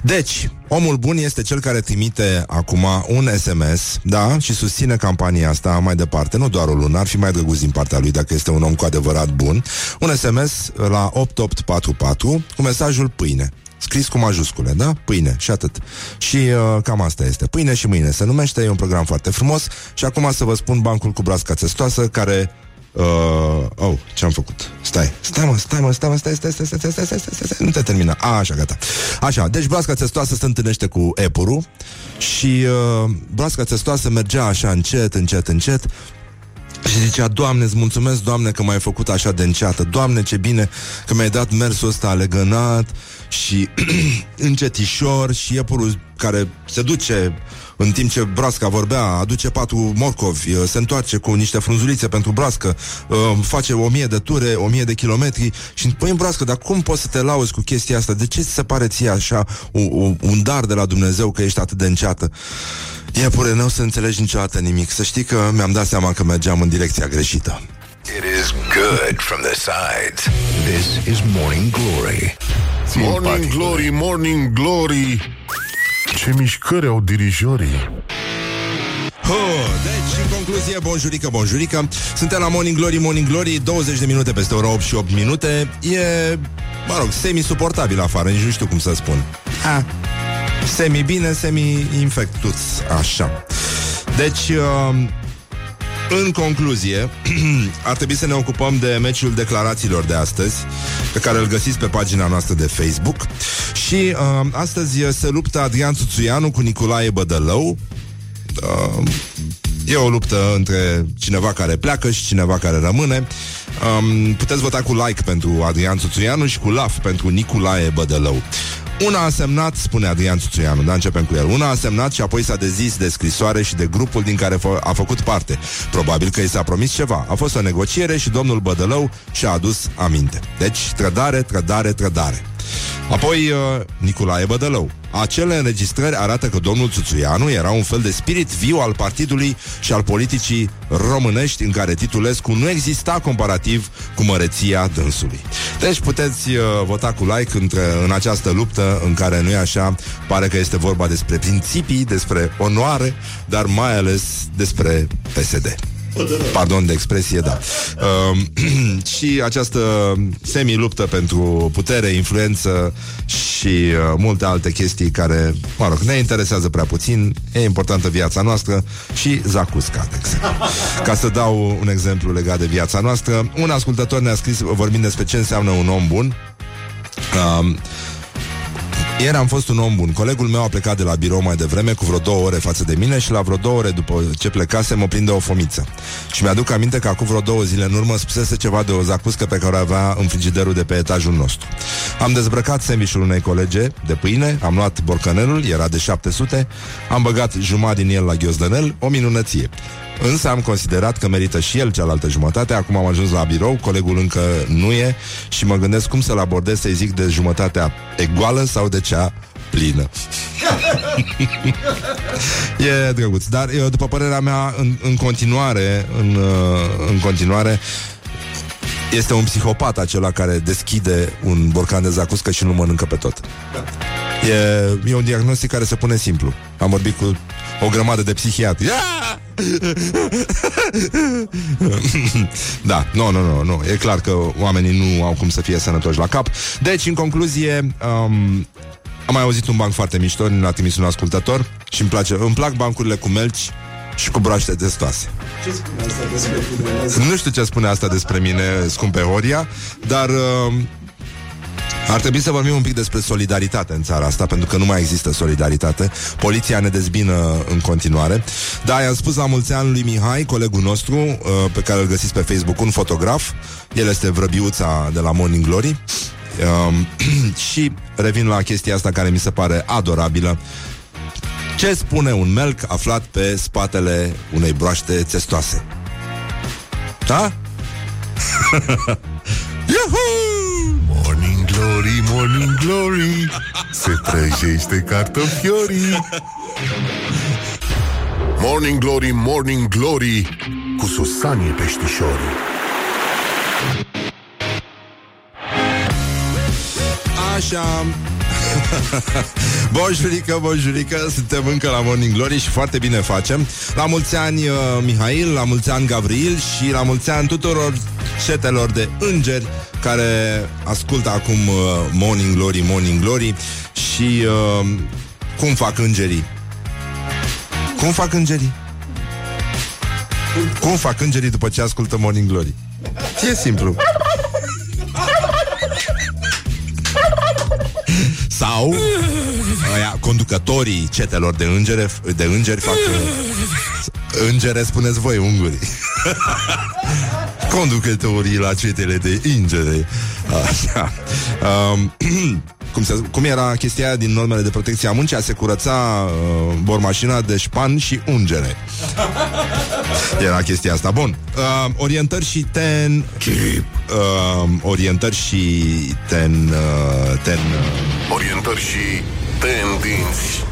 Deci, omul bun este cel care trimite acum un SMS, da, și susține campania asta mai departe, nu doar o lună, ar fi mai drăguț din partea lui dacă este un om cu adevărat bun. Un SMS la 8844 cu mesajul pâine, scris cu majuscule, da? Pâine și atât. Și cam asta este. Pâine și mâine se numește, e un program foarte frumos și acum să vă spun bancul cu broasca țestoasă care... ce-am făcut? Stai, nu te termina. Așa, gata. Așa, deci broasca țestoasă se întâlnește cu epurul și broasca țestoasă mergea așa încet și zicea: Doamne, îți mulțumesc, Doamne, că m-ai făcut așa de înceată. Doamne, ce bine că mi-ai dat mersul ăsta alegănat și încetișor. Și epurul care se duce în timp ce broasca vorbea, aduce 4 morcovi, se întoarce cu niște frunzulițe pentru broască, face 1000 de ture, 1.000 de kilometri și păi, broască, dar cum poți să te lauzi cu chestia asta? De ce ți se pare ție așa un dar de la Dumnezeu că ești atât de înceată? Iepure, n-o să înțelegi niciodată nimic. Să știi că mi-am dat seama că mergeam în direcția greșită. It is good from the sides. This is Morning Glory. Morning Glory, Morning Glory. Ce mișcări au dirijorii. Deci, în concluzie, bonjurică. Suntem la Morning Glory, Morning Glory, 20 de minute peste ora 8 și 8 minute. E, semi-suportabil afară, nici nu știu cum să spun. Semi-bine, semi-infectuț. Așa. Deci... În concluzie, ar trebui să ne ocupăm de meciul declarațiilor de astăzi, pe care îl găsiți pe pagina noastră de Facebook. Și astăzi se luptă Adrian Țuțuianu cu Nicolae Bădălău. E o luptă între cineva care pleacă și cineva care rămâne. Puteți vota cu like pentru Adrian Țuțuianu și cu laf pentru Nicolae Bădălău. Una a semnat, spune Adrian Țuțuianu, dar începem cu el. Una a semnat și apoi s-a dezis de scrisoare și de grupul din care a făcut parte. Probabil că i s-a promis ceva. A fost o negociere și domnul Bădălău și-a adus aminte. Deci, trădare. Apoi, Nicolae Bădălău. Acele înregistrări arată că domnul Țuțuianu era un fel de spirit viu al partidului și al politicii românești, în care Titulescu nu exista comparativ cu măreția dânsului. Deci puteți vota cu like în această luptă în care, nu-i așa, pare că este vorba despre principii, despre onoare, dar mai ales despre PSD. Pardon de expresie, da. Și această semi-luptă pentru putere, influență și multe alte chestii care, ne interesează prea puțin. E importantă viața noastră și Zacusca, de exemplu. Ca să dau un exemplu legat de viața noastră, un ascultător ne-a scris vorbind despre ce înseamnă un om bun. Ieri am fost un om bun. Colegul meu a plecat de la birou mai devreme cu vreo 2 ore față de mine și la vreo 2 ore după ce plecase mă prinde o fomiță. Și mi-aduc aminte că acum vreo 2 zile în urmă spusese ceva de o zacuscă pe care o avea în frigiderul de pe etajul nostru. Am dezbrăcat sandvișul unei colege de pâine, am luat borcanelul, era de 700, am băgat jumătate din el la ghiozdănel, o minunăție. Însă am considerat că merită și el cealaltă jumătate. Acum am ajuns la birou, colegul încă nu e și mă gândesc cum să-l abordez, să-i zic de jumătatea e goală sau de cea plină. E drăguț. Dar eu, după părerea mea, în continuare este un psihopat acela care deschide un borcan de zacuscă și nu mănâncă pe tot. E un diagnostic care se pune simplu. Am vorbit cu o grămadă de psihiatri. Da, nu. E clar că oamenii nu au cum să fie sănătoși la cap. Deci, în concluzie, am mai auzit un banc foarte mișto, ne-a trimis un ascultător și îmi plac bancurile cu melci și cu broaște testoase. Ce spune asta despre mine? Nu știu ce spune asta despre mine, scumpe Horia, dar... Ar trebui să vorbim un pic despre solidaritate în țara asta, pentru că nu mai există solidaritate. Poliția ne dezbină în continuare. Da, i-am spus la mulți ani lui Mihai, colegul nostru, pe care îl găsiți pe Facebook, un fotograf. El este vrăbiuța de la Morning Glory. Și revin la chestia asta care mi se pare adorabilă. Ce spune un melc aflat pe spatele unei broaște țestoase? Da? Iuhu! se prăjește cartofiorii. Morning Glory, Morning Glory, cu susanie peștișorii. Așa. Bonjurică, bonjurică, suntem încă la Morning Glory și foarte bine facem. La mulți ani Mihail, la mulți ani Gabriel și la mulți ani tuturor cetelor de îngeri care ascultă acum Morning Glory, Morning Glory. Și cum fac îngerii? Cum fac îngerii? Cum fac îngerii după ce ascultă Morning Glory? E simplu. Sau aia, conducătorii cetelor de îngeri, fac îngere, spuneți voi, ungurii. Conducătorii la cetele de îngeri. Așa. Cum era chestia aia din normele de protecție a muncii? A se curăța bormașina de șpan și ungere. Era chestia asta. Bun. Orientări și ten... orientări și ten... orientări și tendinți.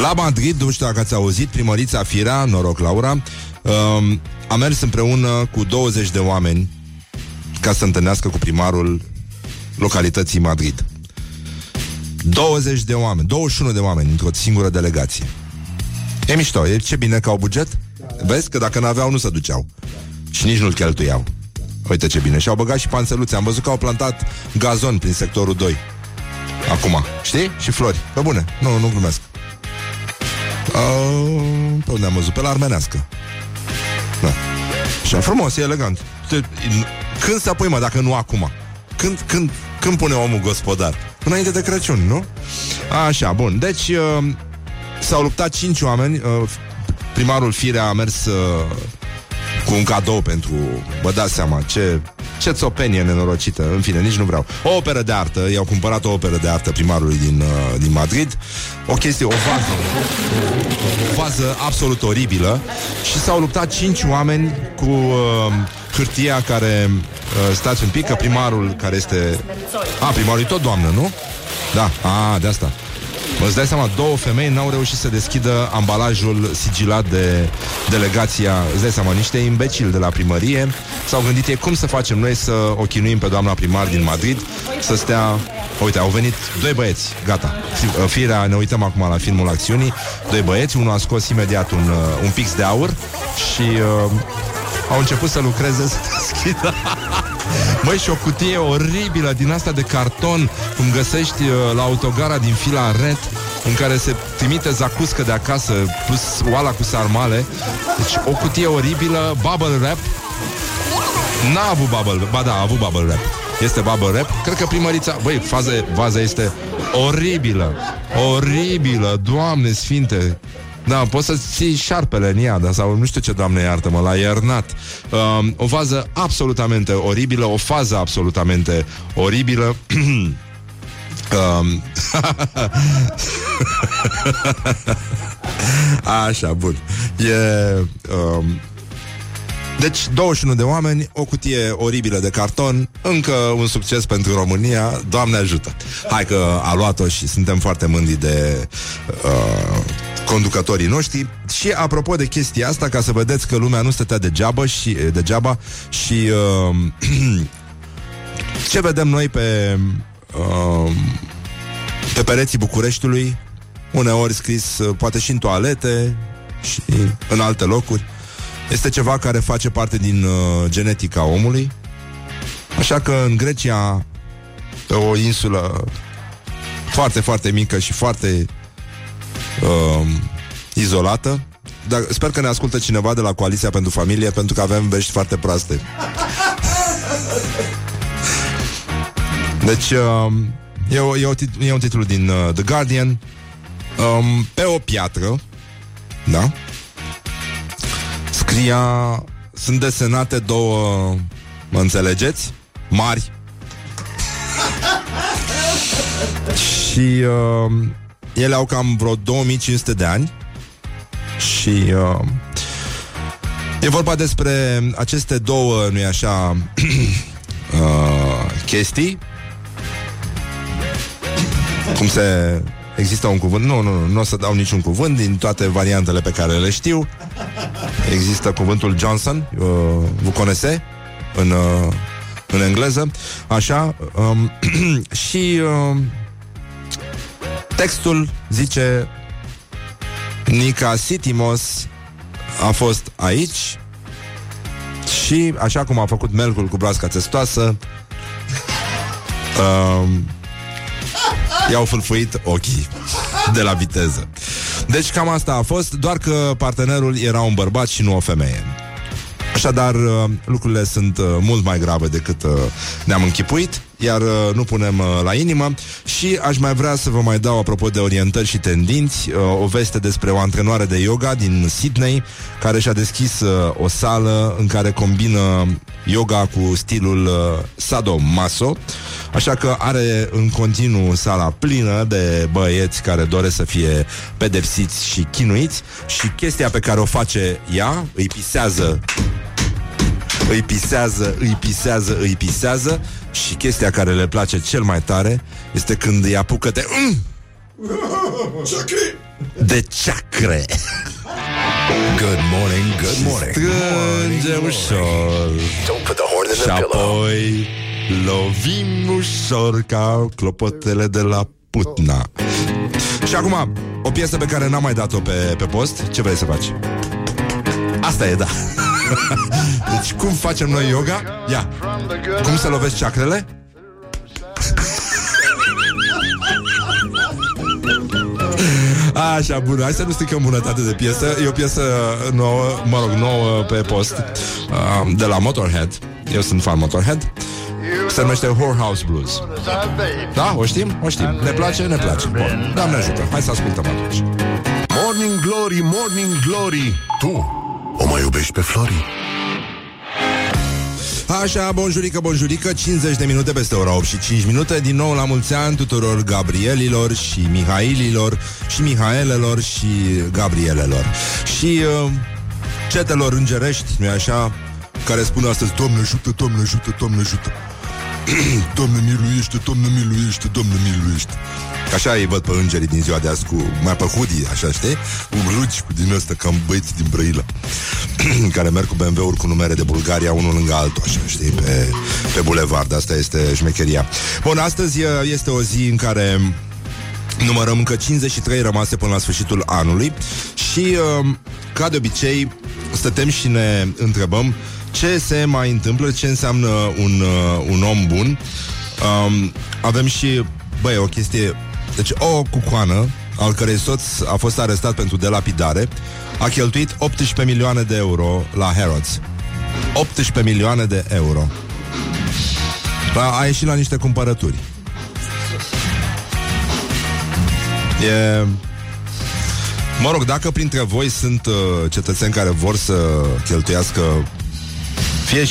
La Madrid, nu știu dacă ați auzit, primărița Firea, noroc Laura, a mers împreună cu 20 de oameni ca să întâlnească cu primarul localității Madrid. 20 de oameni, 21 de oameni într-o singură delegație. E mișto, e ce bine că au buget. Vezi că dacă n-aveau nu se duceau și nici nu-l cheltuiau. Uite ce bine, și-au băgat și panseluțe. Am văzut că au plantat gazon prin sectorul 2 acum, știi? Și flori, pe bune, nu glumesc. Pe unde am văzut? Pe la Armenească, da. Și frumos, e elegant. Când să pui, mă, dacă nu acum? Când pune omul gospodar? Înainte de Crăciun, nu? Așa, bun, deci s-au luptat 5 oameni. Primarul Firea a mers cu un cadou pentru... Vă dați seama, ce țopenie nenorocită. În fine, nici nu vreau. O operă de artă, i-au cumpărat o operă de artă primarului din Madrid. O chestie, o vază absolut oribilă. Și s-au luptat 5 oameni cu hârtia care... stați un pic, că primarul care este... primarul e tot doamnă, nu? Da, de asta. Îți dai seama, două femei n-au reușit să deschidă ambalajul sigilat de delegația. Îți dai seama, niște imbecili de la primărie s-au gândit, cum să facem noi să o chinuim pe doamna primar din Madrid să stea... Uite, au venit doi băieți, gata. Firea, ne uităm acum la filmul acțiunii. Doi băieți, unul a scos imediat un pix de aur și au început să lucreze să deschidă. Măi, și o cutie oribilă din asta de carton, cum găsești la autogara din Filaret, în care se trimite zacuscă de acasă plus oala cu sarmale. Deci o cutie oribilă, bubble wrap. N-a avut bubble, ba da, a avut bubble wrap. Este bubble wrap. Cred că primărița, băi, vaza este oribilă. Oribilă, Doamne sfinte. Da, poți să-ți ții șarpele în ea, sau nu știu ce, Doamne iartă-mă, la iernat. O vază absolutamente oribilă, o fază absolutamente oribilă. Așa, bun. Deci, 21 de oameni, o cutie oribilă de carton, încă un succes pentru România, Doamne ajută. Hai că a luat-o și suntem foarte mândri de... conducătorii noștri. Și apropo de chestia asta, ca să vedeți că lumea nu stătea degeaba și ce vedem noi pe pereții Bucureștiului, uneori scris poate și în toalete și în alte locuri, este ceva care face parte din genetica omului. Așa că în Grecia, pe o insulă foarte, foarte mică și foarte izolată. Dar sper că ne ascultă cineva de la Coaliția pentru Familie, pentru că avem vești foarte proaste. Deci e un titlu din The Guardian. Pe o piatră, da, scria, sunt desenate două, mă înțelegeți, mari. Și ele au cam vreo 2500 de ani și e vorba despre aceste două, nu-i așa, chestii cum se... Există un cuvânt? Nu o să dau niciun cuvânt din toate variantele pe care le știu. Există cuvântul Johnson, vous connaissez, în engleză, așa, și textul zice: Nica Sitimos a fost aici și așa cum a făcut melcul cu broasca testoasă, i-au fâlfuit ochii de la viteză. Deci cam asta a fost, doar că partenerul era un bărbat și nu o femeie. Așadar, lucrurile sunt mult mai grave decât ne-am închipuit, iar nu punem la inimă. Și aș mai vrea să vă mai dau, apropo de orientări și tendinți, o veste despre o antrenoare de yoga din Sydney, care și-a deschis o sală în care combină yoga cu stilul sadomaso, așa că are în continuu sala plină de băieți care doresc să fie pedepsiți și chinuiți. Și chestia pe care o face ea, îi pisează. Și chestia care le place cel mai tare este când îi apucă de ceacre. Good morning, good morning. Strânge ușor. Și apoi lovim ușor ca clopotele de la Putna. Și acum, o piesă pe care n-am mai dat-o pe post. Ce vrei să faci? Asta e, da. Deci cum facem noi yoga? Ia, cum se lovesc ceacrele? Așa, bun, hai să nu stricăm bunătate de piesă. E o piesă nouă pe post, de la Motorhead. Eu sunt fan Motorhead. Se numește Whorehouse Blues. Da, o știm? O știm. Ne place? Ne place. Bun, Doamne ajută. Hai să ascultăm atunci. Morning Glory, Morning Glory, tu o mai iubești pe Flori? Așa, bonjurică, 50 de minute peste ora 8 și 5 minute. Din nou la mulți ani tuturor Gabrielilor și Mihaililor și Mihaelelor și Gabrielelor și cetelor îngerești, nu-i așa? Care spun astăzi: Doamne ajută Doamne miluiește. Așa îi văd pe îngerii din ziua de azi, cu mai pe hoodie, așa, știi? Cu rugi cu din ăsta, cam băieți din Brăila care merg cu BMW-uri cu numere de Bulgaria, unul lângă altul, așa, știi? Pe bulevard, asta este șmecheria. Bun, astăzi este o zi în care numărăm încă 53 rămase până la sfârșitul anului. Și, ca de obicei, stătem și ne întrebăm ce se mai întâmplă, ce înseamnă un om bun. Avem și, băi, o chestie. Deci o cucoană, al cărei soț a fost arestat pentru delapidare, a cheltuit 18 milioane de euro la Harrods. 18 milioane de euro. A ieșit la niște cumpărături. E... Mă rog, dacă printre voi sunt cetățeni care vor să cheltuiască fie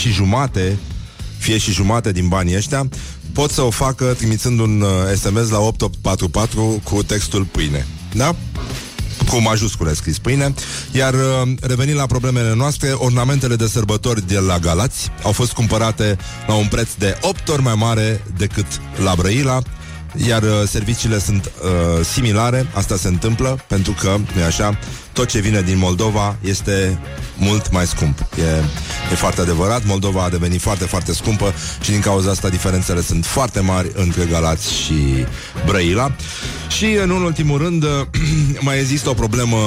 și jumate din banii ăștia, pot să o facă trimițând un SMS la 8844 cu textul pâine, da? Cu majuscule scris pâine. Iar revenind la problemele noastre, ornamentele de sărbători de la Galați au fost cumpărate la un preț de 8 ori mai mare decât la Brăila, iar serviciile sunt similare. Asta se întâmplă pentru că, nu-i așa, tot ce vine din Moldova este mult mai scump. E foarte adevărat, Moldova a devenit foarte, foarte scumpă și din cauza asta diferențele sunt foarte mari între Galați și Brăila. Și, în ultimul rând, mai există o problemă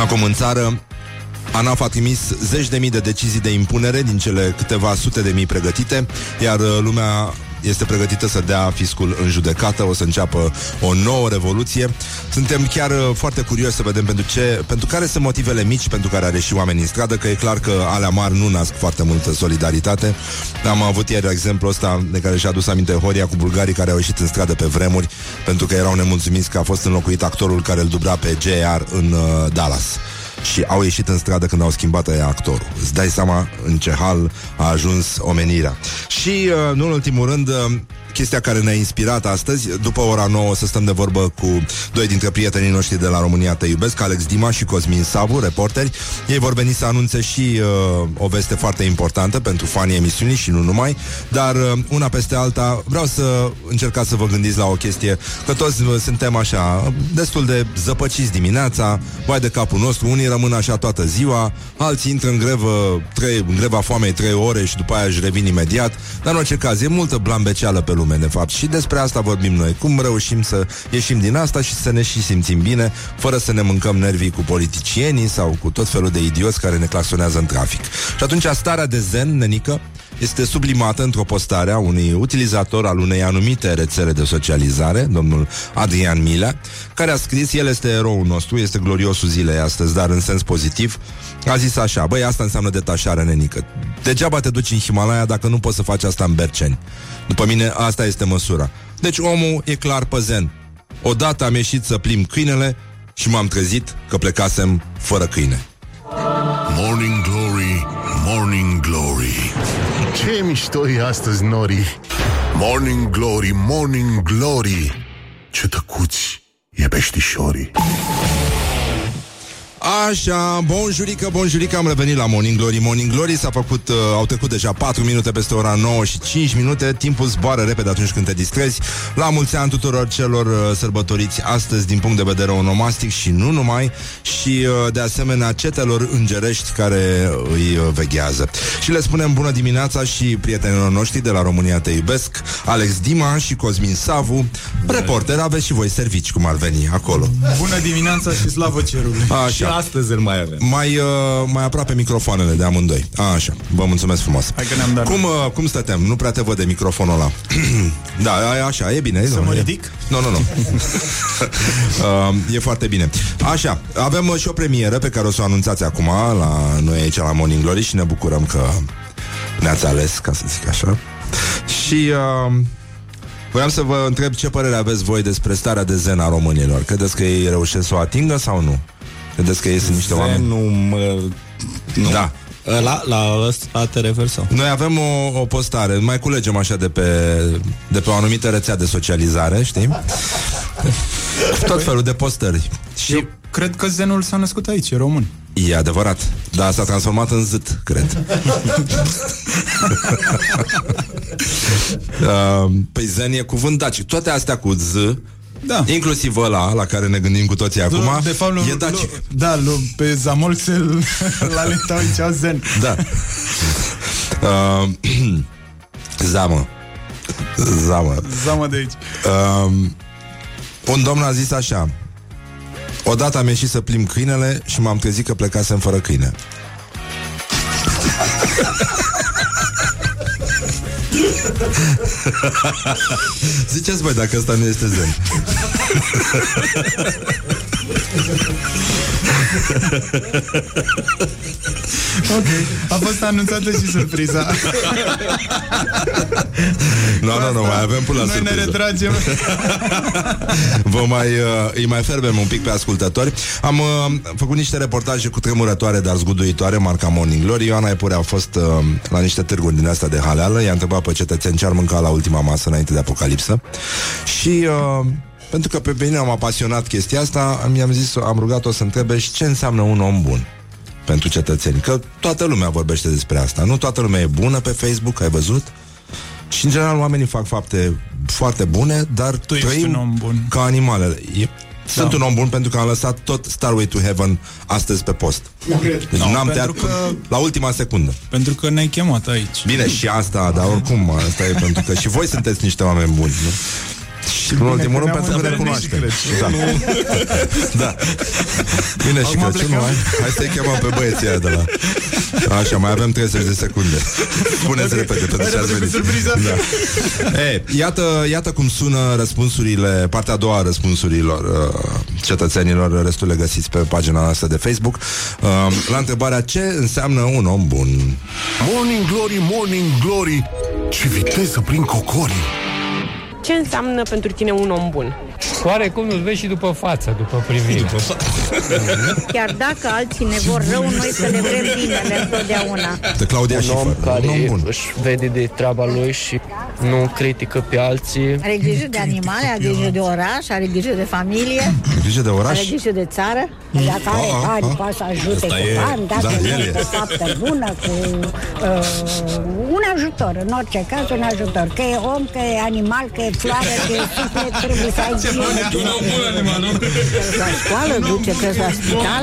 acum în țară. ANAF a trimis zeci de mii de decizii de impunere din cele câteva sute de mii pregătite, iar lumea este pregătită să dea fiscul în judecată. O să înceapă o nouă revoluție. Suntem chiar foarte curioși să vedem pentru care sunt motivele mici pentru care are și oamenii în stradă, că e clar că alea mari nu nasc foarte multă solidaritate. Am avut ieri exemplul ăsta de care și-a adus aminte Horia cu bulgarii care au ieșit în stradă pe vremuri pentru că erau nemulțumiți că a fost înlocuit actorul care îl dubla pe JR în Dallas. Și au ieșit în stradă când au schimbat aia actorul. Îți dai seama în ce hal a ajuns omenirea. Și, nu în ultimul rând, chestia care ne-a inspirat astăzi. După ora 9 o să stăm de vorbă cu doi dintre prietenii noștri de la România Te Iubesc, Alex Dima și Cosmin Savu, reporteri. Ei vor veni să anunțe și o veste foarte importantă pentru fanii emisiunii și nu numai, dar una peste alta vreau să încercați să vă gândiți la o chestie, că toți suntem așa destul de zăpăciți dimineața, vai de capul nostru, unii rămân așa toată ziua, alții intră în grevă, în greva foamei 3 ore și după aia își revin imediat, dar în orice caz e multă blambeceală pe lume, de fapt, și despre asta vorbim noi, cum reușim să ieșim din asta și să ne și simțim bine, fără să ne mâncăm nervii cu politicienii sau cu tot felul de idioți care ne claxonează în trafic. Și atunci starea de zen, nenică, este sublimată într-o postare a unui utilizator al unei anumite rețele de socializare, domnul Adrian Milea, care a scris, el este eroul nostru, este gloriosul zilei astăzi, dar în sens pozitiv, a zis așa: băi, asta înseamnă detașare, nenică. Degeaba te duci în Himalaya dacă nu poți să faci asta în Berceni. După mine, asta este măsura. Deci omul e clar pe zen. Odată am ieșit să plimb câinele și m-am trezit că plecasem fără câine. Morning Glory, Morning Glory, ce mișto e astăzi norii. Morning Glory, Morning Glory, ce tăcuți e peștișorii. Așa, bonjurică, bonjurică, am revenit la Morning Glory, Morning Glory. S-a făcut, au trecut deja 4 minute peste ora 9 și 5 minute. Timpul zboară repede atunci când te distrezi. La mulți ani tuturor celor sărbătoriți astăzi din punct de vedere onomastic și nu numai, și de asemenea cetelor îngerești care îi veghează. Și le spunem bună dimineața și prietenilor noștri de la România Te Iubesc, Alex Dima și Cosmin Savu. Reporter, aveți și voi servici cum ar veni acolo. Bună dimineața și slavă cerului. Așa. Astăzi îl mai avem. Mai aproape microfoanele de amândoi. Așa, vă mulțumesc frumos. Hai că ne-am dat. Cum stăteam? Nu prea te văd de microfonul ăla. Da, așa, e bine. Să mă ridic? Nu. E foarte bine. Așa, avem și o premieră pe care o să o anunțați acum la noi aici la Morning Glory și ne bucurăm că ne-ați ales, ca să zic așa. Și... voiam să vă întreb ce părere aveți voi despre starea de zen a românilor. Credeți că ei reușesc să o atingă sau nu? Credeți că ei sunt niște oameni? Nu. Da. La ăsta te referi sau? Noi avem o postare, mai culegem așa de pe o anumită rețea de socializare, știi? Tot felul de postări. Și eu cred că zenul s-a născut aici, e român. E adevărat, dar s-a transformat în zât, cred. Păi zen e cuvânt dacic. Toate astea cu z, da. Inclusiv ăla la care ne gândim cu toții acum, de fapt, e dacic. Da, pe Zamolxel la lentau zicea zen. Da. Zamă de aici. Un domn a zis așa: odată am ieșit să plimb câinele și m-am trezit că plecasem fără câine. Ziceți voi dacă ăsta nu este zen. Ok, a fost anunțată și surpriza. Nu, mai avem până la surpriză. Noi ne retragem. Îi mai ferbem un pic pe ascultători. Am făcut niște reportaje cu tremurătoare, dar zguduitoare, marca Morning Glory. Ioana Epure a fost la niște târguri din astea de haleală. I-a întrebat pe cetățeni ce ar mânca la ultima masă înainte de apocalipsă. Și... pentru că pe mine am apasionat chestia asta, mi-am zis, am rugat-o să întrebe și ce înseamnă un om bun pentru cetățeni. Că toată lumea vorbește despre asta. Nu toată lumea e bună pe Facebook, ai văzut? Și în general oamenii fac fapte foarte bune, dar tu ești un om bun. Ca animalele. Sunt un om bun pentru că am lăsat tot Starway to Heaven astăzi pe post. Deci n-am tăiat la ultima secundă. Pentru că ne-ai chemat aici. Bine, și asta, dar oricum asta e pentru că și voi sunteți niște oameni buni, nu? Și în ultimul rând pentru că ne cunoaștem. Da. Da. Bine, acum și Crăciunul. Hai să-i chemăm pe băieții aia de la... Așa, mai avem 30 de secunde. Puneți repede, pentru ce ați venit. Da. Hey, iată cum sună răspunsurile, partea a doua a răspunsurilor cetățenilor. Restul le găsiți pe pagina noastră de Facebook. La întrebarea ce înseamnă un om bun. Morning Glory, Morning Glory, ce viteză prin cocorii. Ce înseamnă pentru tine un om bun? Oarecum îl vezi și după față, după privire. Chiar dacă alții ne vor rău, noi să le vrem binele întotdeauna. De Claudia un om Schiffer, care își vede de treaba lui și nu critică pe alții. Are grijă de animale, are grijă de oraș, are grijă de familie. Grijă de oraș? Are grijă de țară. Dacă are bani, poate să ajute cu bani, dacă vine cu faptă bună, cu un ajutor, în orice caz un ajutor. Că e om, că e animal, că e floare, că e suflet, trebuie să ai grijă. La școală duce, că la spital,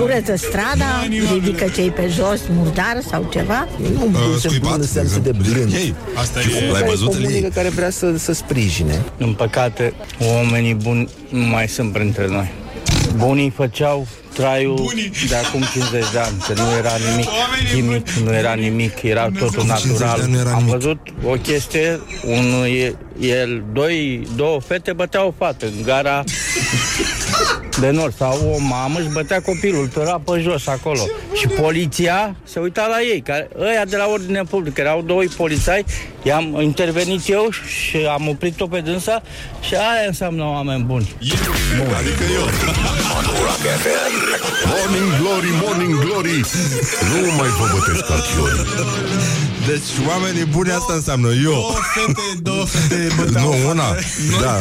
curăță strada, ridică cei pe jos, murdar sau ceva. Nu scuipat, de exemplu. Asta e, l-ai văzut comunică care vrea să sprijine. În păcate, oamenii buni nu mai sunt printre noi. Bunii făceau traiul de acum 50 de ani, că nu era nimic chimic, nu era nimic, era totul natural. Am văzut o chestie, două fete băteau o fată în gara de nord, sau o mamă își bătea copilul, tăra pe jos acolo. Și poliția se uita la ei, care, ăia de la ordine publică, erau doi polițai, i-am intervenit eu și am oprit-o pe dânsa și aia înseamnă oameni buni. Adică eu. Morning glory, morning glory, nu mai vă bătesc ca fiori. Deci oamenii buni, asta înseamnă eu. Două fete băteau. Nu, una, da.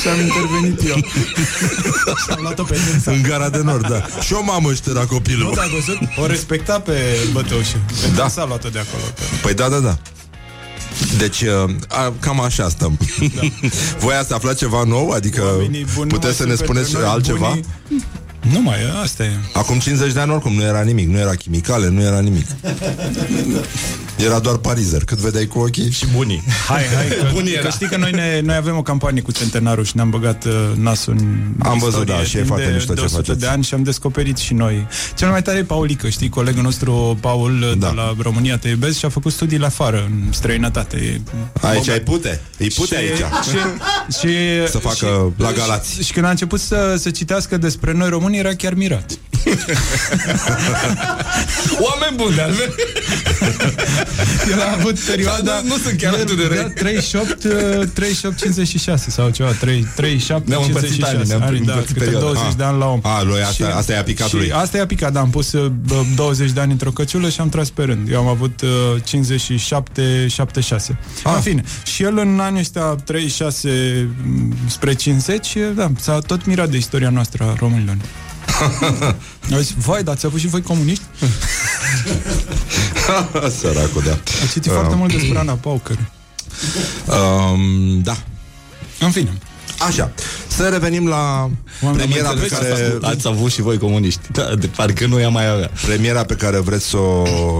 Și am intervenit eu. Și am luat-o pe dânsa. În gara de nord, da. Și o mamă își tăra copilul. Nu, te-a văzut? O respecta pe băteușe. Da. S-a luat-o de acolo. Păi da. Deci, cam așa stăm. Da. Voi ați aflat ceva nou? Adică puteți să ne spuneți altceva? Nu mai, asta e. Acum 50 de ani oricum nu era nimic. Nu era chimicale, nu era nimic. Era doar parizer. Cât vedeai cu ochii și bunii. Hai, că știi că noi avem o campanie cu centenarul și ne-am băgat nasul în am văzut, istorie, da, și e foarte mișto ce faceți de ani și am descoperit și noi. Cel mai tare e Paulică, știi, colegul nostru Paul de la România Te Iubesc, și a făcut studii la afară, în străinătate. Aici ai pute? Îi pute și, aici și, să facă și, la Galați. Și când a început să citească despre noi români, era chiar mirat. Oameni buni, de-al meu. El a avut perioada... Da, nu sunt chiar atât de răi. 38-56 sau ceva. 37 ne-am împărțit ani. Câte 20 de ani la om. Asta e a picat lui. Asta e a picat, da. Am pus 20 de ani într-o căciulă și am tras pe rând. Eu am avut 57-76. În fine. Și el în anii ăștia 36 spre 50, da, s-a tot mirat de istoria noastră a românilor. Zis, vai, dar ți-a fost și voi comuniști? Săracu, da. A citit foarte mult despre Ana Pauker. Da. În fine. Așa. Să revenim la premiera pe care... Ați avut și voi comuniști. Da, de parcă nu i-am mai avea. Premiera pe care vreți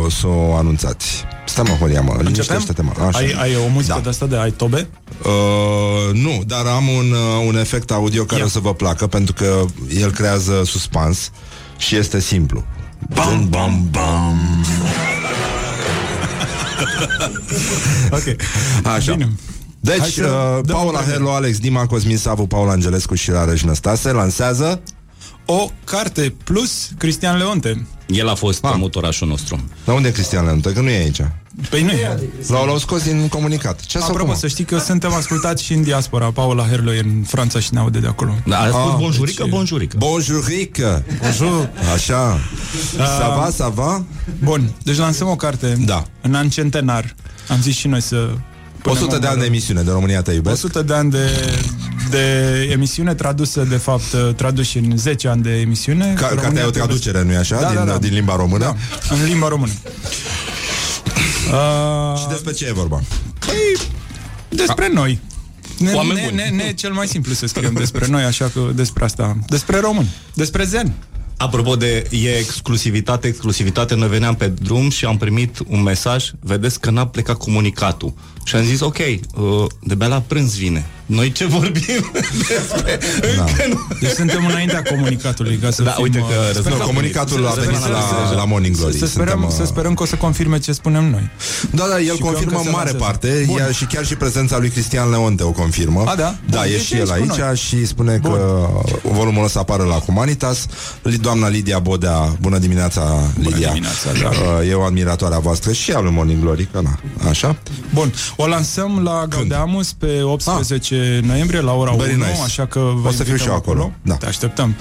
să o anunțați. Stai mă, Horia, mă. Liniștește-te, mă. Așa. Ai o muzică de asta de ai tobe? Nu, dar am un efect audio care o să vă placă, pentru că el creează suspans și este simplu. Bam, bam, bam. Ok. Așa. Bine. Deci, Paula Herlo, Alex Dima, Cosmin Savu, Paul Angelescu și Rareș Năstase lansează o carte plus Cristian Leonte. El a fost motorașul nostru. La unde e Cristian Leonte? Că nu e aici. Păi nu e. L-au scos din comunicat. Apropo, să știi că suntem ascultați și în diaspora. Paula Herlo e în Franța și ne aude de acolo. Da, a spus bonjurică, deci... bonjurică. Bonjour. Așa. Ça va? Bun, deci lansăm o carte. Da. În an centenar. Am zis și noi să... 100 de ani de emisiune de România Te Iubesc. 100 de ani de emisiune tradusă, de fapt, traduși în 10 ani de emisiune. Cartea e o traducere, nu-i așa? Da, din limba română? Da, în limba română. Și despre ce e vorba? Păi, despre noi. Ne e cel mai simplu să scriem despre noi, așa că despre asta. Despre români, despre zen. Apropo de exclusivitate, noi veneam pe drum și am primit un mesaj, vedeți că n-a plecat comunicatul. Și am zis, ok, de-abia la prânz vine. Noi ce vorbim despre... Da. Deci suntem înaintea comunicatului, ca să da, fim, uite că comunicatul a venit la Morning Glory. Să sperăm că o să confirme ce spunem noi. Da, el și confirmă în mare parte. Și chiar și prezența lui Cristian Leonte o confirmă. A, da? Da, bun, e și el aici noi. Și spune că volumul ăsta apară la Humanitas. Doamna Lidia Bodea, bună dimineața, Lidia. E o admiratoare a voastră și a lui Morning Glory, că na, așa? Bun, o lansăm la Gaudeamus pe 18 noiembrie la ora 1, așa că o să fiu și eu acolo. Da. Te așteptăm.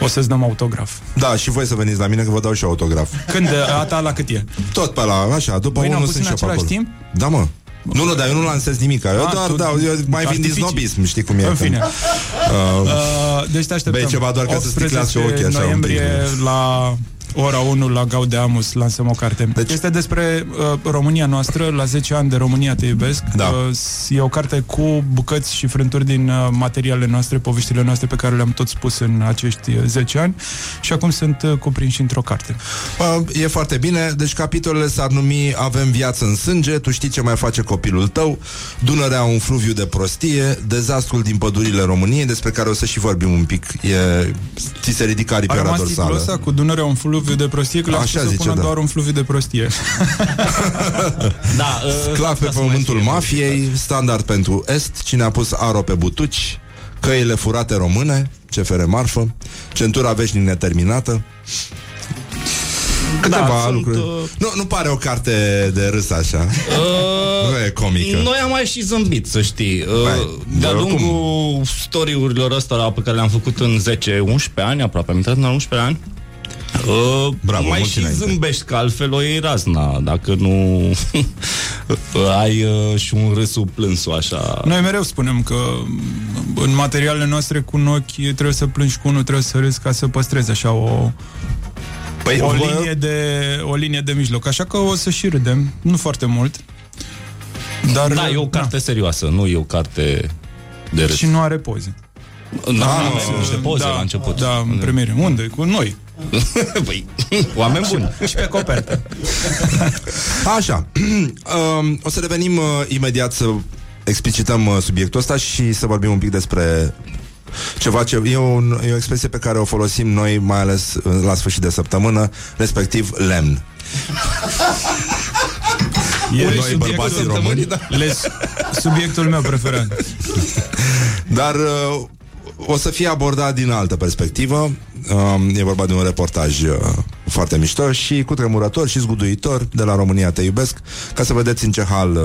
O să-ți dăm autograf. Da, și voi să veniți la mine că vă dau și autograf. Când? A ta la cât e? Tot pe la, așa, după unul sunt și eu pe acolo. Da, mă. Nu, nu, dar eu nu lansez nimic. Eu doar, da, eu mai vin din snobism, știi cum e. În fine. Deci te așteptăm. Bei ceva doar ca să sticlească ochii așa. 18 noiembrie la ora 1 la Gaudeamus lansăm o carte. Deci... Este despre România noastră, la 10 ani de România te iubesc. Da. E o carte cu bucăți și frânturi din materialele noastre, poveștile noastre pe care le-am tot spus în acești 10 ani și acum sunt cuprinși într-o carte. E foarte bine. Deci capitolele s-ar numi Avem viață în sânge, Tu știi ce mai face copilul tău, Dunărea un fluviu de prostie, Dezastrul din pădurile României, despre care o să și vorbim un pic. Ți se ridică aripioara dorsală. Armasti cu Dunărea un fluviu de prostie, că l-aș să pună doar un fluviu de prostie. Da, sclav pe pământul mafiei, standard pentru est, cine a pus aro pe butuci, căile furate române, CFR Marfă, centura veșnic neterminată. Câteva lucruri. Nu pare o carte de râs așa. Nu e comică. Noi am mai și zâmbit, să știi. De-a lungul story-urilor ăsta pe care le-am făcut în 10-11 ani, aproape, am intrat în 11 ani. Bravo, mai și zâmbești, că altfel o iei razna. Dacă nu ai și un râsul plânsul așa. Noi mereu spunem că în materialele noastre cu un ochi trebuie să plângi, cu unul trebuie să râzi, ca să păstrezi așa o linie de mijloc. Așa că o să și râdem, nu foarte mult, dar da, e o carte serioasă, nu e o carte de râs. Și nu are poze. Nu avem niște poze la început. Da, în premiere. Unde? Cu noi. Păi, oameni buni. Și pe copertă. Așa. O să revenim imediat să explicităm subiectul ăsta și să vorbim un pic despre ceva ce e o expresie pe care o folosim noi, mai ales la sfârșit de săptămână, respectiv lemn. Noi bărbații români, da? Subiectul meu preferat. Dar o să fie abordat din altă perspectivă. E vorba de un reportaj foarte mișto și cutremurător și zguduitor de la România te iubesc, ca să vedeți în ce hal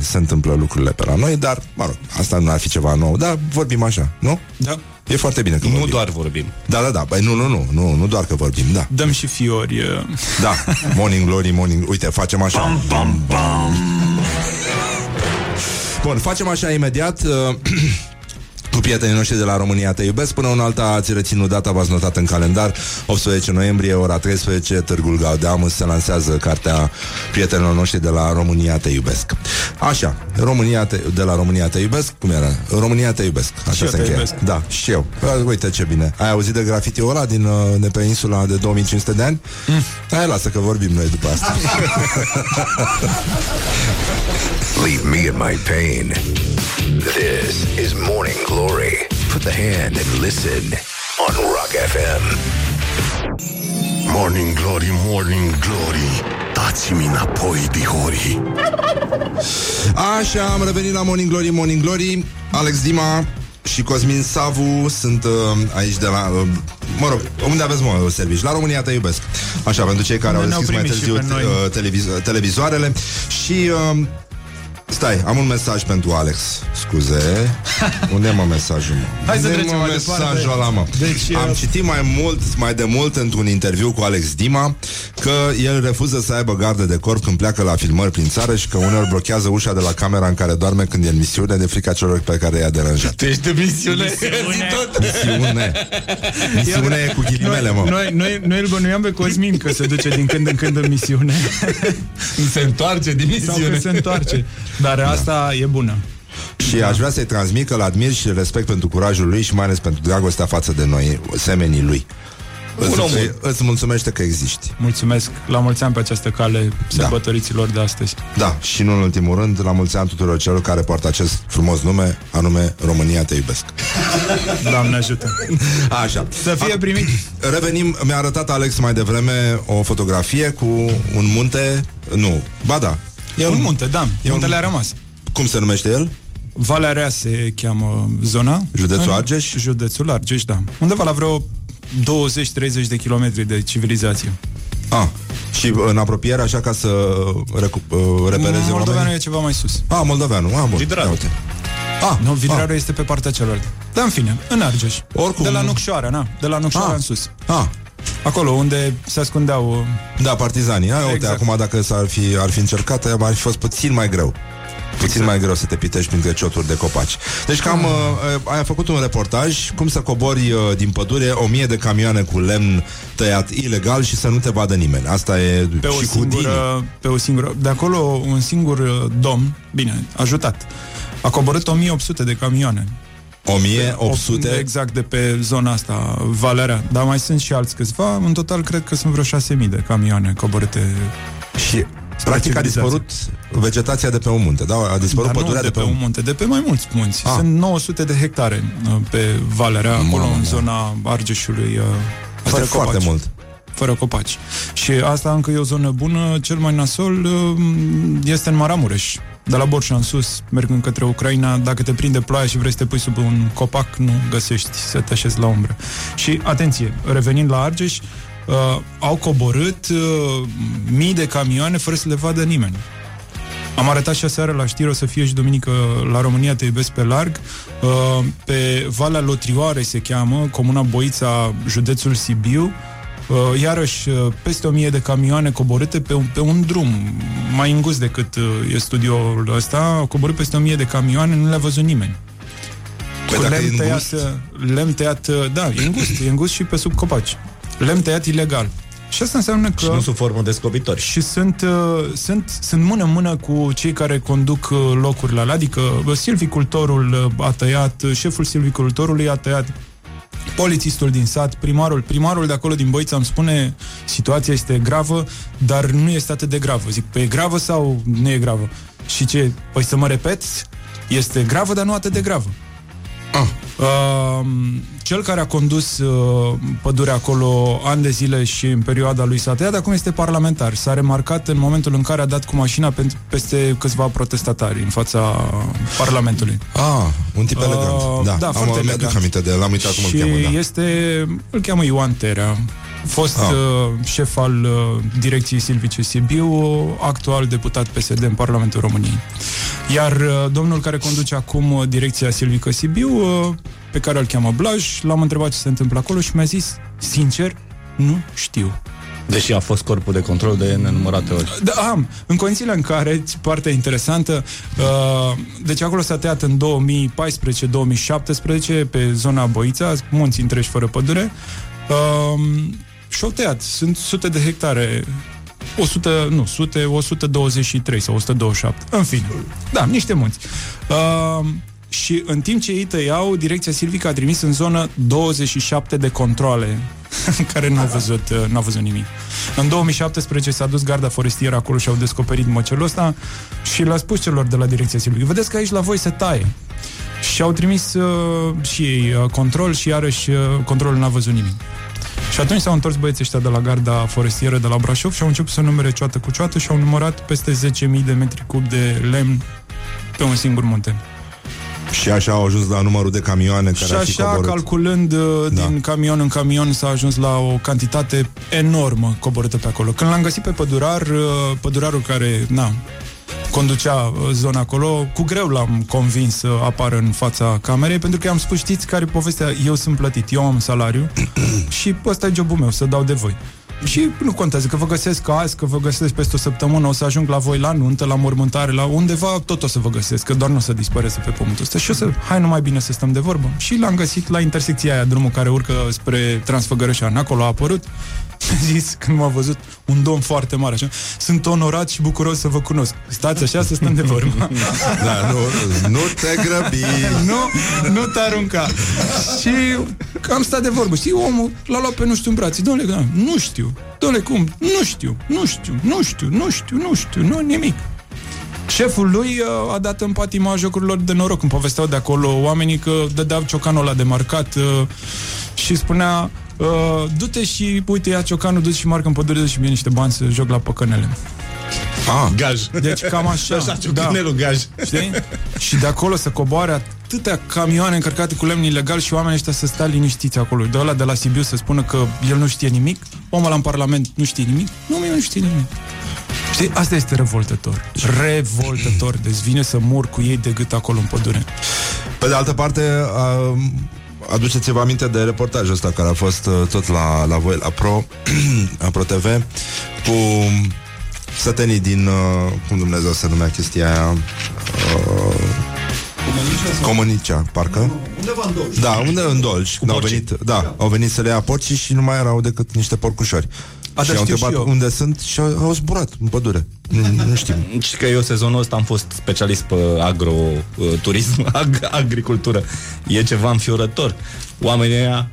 se întâmplă lucrurile pe la noi. Dar, mă rog, asta nu ar fi ceva nou. Dar vorbim așa, nu? Da. E foarte bine că vorbim. Nu doar vorbim. Da. Păi nu doar că vorbim, da. Dăm și fiori. Da, morning glory, morning... Uite, facem așa. Bam, bam, bam. Bun, facem așa imediat... Cu prietenii noștri de la România te iubesc. Până una alta ați reținut data, v-ați notat în calendar, 18 noiembrie, ora 13, Târgul Gaudeamus, se lansează cartea prietenilor noștri de la România te iubesc. Așa, de la România te iubesc. Cum era? România te iubesc. Așa se încheie. Da, și eu. Uite ce bine. Ai auzit de grafiti-ul ăla de pe insula de 2500 de ani? Hai, lasă că vorbim noi după asta. Leave me in my pain. This is Morning Glory. Put the hand and listen on Rock FM. Morning Glory, Morning Glory. Dați-mi înapoi, dihori. Așa, am revenit la Morning Glory, Morning Glory. Alex Dima și Cosmin Savu sunt aici de la... mă rog, unde aveți servici? La România te iubesc. Așa, pentru cei care au deschis mai târziu televizoarele. Și... stai, am un mesaj pentru Alex. Scuze. Unde e mesajul, mă? Hai să trecem mai departe. Deci, am citit mai de mult într-un interviu cu Alex Dima că el refuză să aibă gardă de corp când pleacă la filmări prin țară și că uneori blochează ușa de la camera în care doarme când e în misiune, de frica celor pe care i-a deranjat. Tu ești de misiune. Misiune e cu ghidimele, mă. Noi îl bănuiam pe Cosmin că se duce din când în când în misiune. Se întoarce din misiune. Dar asta e bună. Și aș vrea să-i transmit că-l admir și respect pentru curajul lui și mai ales pentru dragostea față de noi, semenii lui. Îți mulțumește că existi. Mulțumesc, la mulți ani pe această cale sărbătoriților de astăzi. Da, și nu în ultimul rând, la mulți ani tuturor celor care poartă acest frumos nume, anume România te iubesc. Doamne ajută. Așa. Să fie primit. Revenim, mi-a arătat Alex mai devreme o fotografie cu un munte. Nu, ba da. E un munte, da, muntele a rămas. Cum se numește el? Valea Rea se cheamă zona. Județul Argeș? Județul Argeș, da. Undeva la vreo 20-30 de kilometri de civilizație. Și în apropiere, așa ca să repereze oamenii? Moldoveanu e ceva mai sus. Moldoveanu, bun. Vidrarul este pe partea cealaltă. Dar în fine, în Argeș. Oricum, de la Nucșoara, de la Nucșoara în sus. Acolo unde se ascundeau... Da, partizanii. Uite, acum dacă ar fi încercat, ar fi fost puțin mai greu. Puțin mai greu să te pitești printre cioturi de copaci. Deci cam ai făcut un reportaj cum să cobori din pădure 1000 de camioane cu lemn tăiat ilegal și să nu te vadă nimeni. Asta e pe și cu dini. Pe o singură... De acolo un singur domn, bine, ajutat, a coborât 1800 de camioane. 1800? Exact, de pe zona asta, Valea Rea. Dar mai sunt și alți câțiva. În total cred că sunt vreo 6000 de camioane coborâte. Și... practic a dispărut vegetația de pe un munte, da? A dispărut pădurea de pe un munte, de pe mai mulți munți. Sunt 900 de hectare pe Valea Rea, acolo în zona Argeșului, fără copaci. Foarte mult. Fără copaci. Și asta încă e o zonă bună. Cel mai nasol este în Maramureș. De la Borșa în sus, mergând către Ucraina, dacă te prinde ploaia și vrei să te pui sub un copac, nu găsești să te așezi la umbră. Și, atenție, revenind la Argeș, au coborât mii de camioane fără să le vadă nimeni. Am arătat și aseară la știri, o să fie și duminică la România Te Iubesc pe larg, pe Valea Lotrioare se cheamă, comuna Băița, județul Sibiu, iarăși peste 1000 de camioane coborâte pe un drum mai îngust decât e studioul ăsta. Au coborât peste 1000 de camioane, nu le-a văzut nimeni. Păi lemn tăiat, da, e îngust și pe sub copaci. Lemn tăiat ilegal. Și asta înseamnă că... și nu sub formă de scobitori. Și sunt mână-mână cu cei care conduc locurile alea. Adică silvicultorul a tăiat, șeful silvicultorului a tăiat, polițistul din sat, primarul de acolo din Băița îmi spune: situația este gravă, dar nu este atât de gravă. Zic, păi e gravă sau nu e gravă? Și ce? Păi să mă repeți? Este gravă, dar nu atât de gravă. Cel care a condus pădurea acolo ani de zile și în perioada lui s-a tăiat, acum este parlamentar. S-a remarcat în momentul în care a dat cu mașina peste câțiva protestatari în fața Parlamentului. Un tip elegant. Da, foarte elegant. L-am uitat cum îl cheamă, da. Îl cheamă Ioan Terea, fost șef al Direcției Silvice Sibiu, actual deputat PSD în Parlamentul României. Iar domnul care conduce acum Direcția Silvică Sibiu, pe care îl cheamă Blaj, l-am întrebat ce se întâmplă acolo și mi-a zis: sincer, nu știu. Deși a fost corpul de control de nenumărate ori. În condițiile în care, partea interesantă, deci acolo s-a tăiat în 2014-2017 pe zona Băița, munți întregi fără pădure, și-au tăiat. Sunt sute de hectare, 123 sau 127, în fine, da, niște munți. Și în timp ce ei tăiau, Direcția Silvică a trimis în zonă 27 de controale care n-au văzut nimic. În 2017 s-a dus garda forestieră acolo și au descoperit măcelul ăsta și l-a spus celor de la Direcția Silvică: vedeți că aici la voi se taie. Și au trimis și ei control și iarăși controlul n-a văzut nimic. Și atunci s-au întors băieții ăștia de la garda forestieră de la Brașov și au început să numere cioată cu cioată și au numărat peste 10.000 de metri cub de lemn pe un singur munte. Și așa au ajuns la numărul de camioane care și ar fi coborât. Calculând din camion în camion, s-a ajuns la o cantitate enormă coborâtă pe acolo. Când l-am găsit pe pădurarul care conducea zona acolo, cu greu l-am convins să apară în fața camerei, pentru că i-am spus: știți care povestea? Eu sunt plătit, eu am salariu și ăsta e jobul meu, să dau de voi. Și nu contează că vă găsesc azi, că vă găsesc peste o săptămână, o să ajung la voi la nuntă, la mormântare, la undeva, tot o să vă găsesc, că doar nu o să dispăreți pe pământul ăsta. Și hai numai bine să stăm de vorbă. Și l-am găsit la intersecția aia, drumul care urcă spre Transfăgărășan, acolo a apărut. Mi-a zis, când m-a văzut, un domn foarte mare așa: sunt onorat și bucuros să vă cunosc. Stați așa să stăm de vorbă. Da, nu te grăbi. Nu te arunca. Și am stat de vorbă. Știi, omul l-a luat pe nu știu în brațe. Dom'le, nu știu. Dom'le, cum? Nu știu, nu nimic. Șeful lui a dat în patima jocurilor de noroc. Îmi povesteau de acolo oamenii că dădeau ciocanul ăla de marcat și spunea: du-te și, uite, ia ciocanul, du-te și marcă în pădure și mi-e niște bani să joc la păcănele. Gaj. Deci cam așa. Așa, ciocanelul, gaj. Știi? Și de acolo să coboare atâtea camioane încărcate cu lemn ilegal și oamenii ăștia să stea liniștiți acolo. De ăla de la Sibiu să spună că el nu știe nimic, omul ăla în Parlament nu știe nimic, nu știe nimic. Știi? Asta este revoltător. Deci vine să mor cu ei de gât acolo în pădure. Pe de altă parte, aduceți-vă aminte de reportajul ăsta care a fost tot la voi, la Pro, la ProTV, cu sătenii din, cum Dumnezeu se numea chestia aia, Comunicea, parcă? Undeva în Dolj. Da, unde în Dolj. Au venit să le ia porcii și nu mai erau decât niște porcușori. A, și au întrebat unde sunt și au zburat în pădure. Nu știu. Și că eu sezonul ăsta am fost specialist pe agroturism, agricultură. E ceva înfiorător. Oamenii ăia,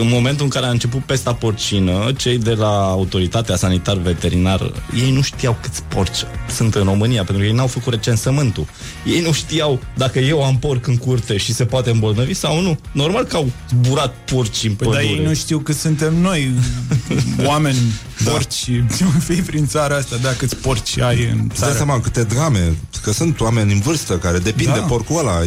în momentul în care a început pesta porcină, cei de la Autoritatea Sanitar-Veterinară, ei nu știau câți porci sunt în România, pentru că ei n-au făcut recensământul. Ei nu știau dacă eu am porc în curte și se poate îmbolnăvi sau nu. Normal că au zburat porci în pădure. Dar ei nu știu că suntem noi, oameni, porci, fii prin țara asta, da, câți porci ai în țară. Dă seama câte drame, că sunt oameni în vârstă care depind de porcul ăla.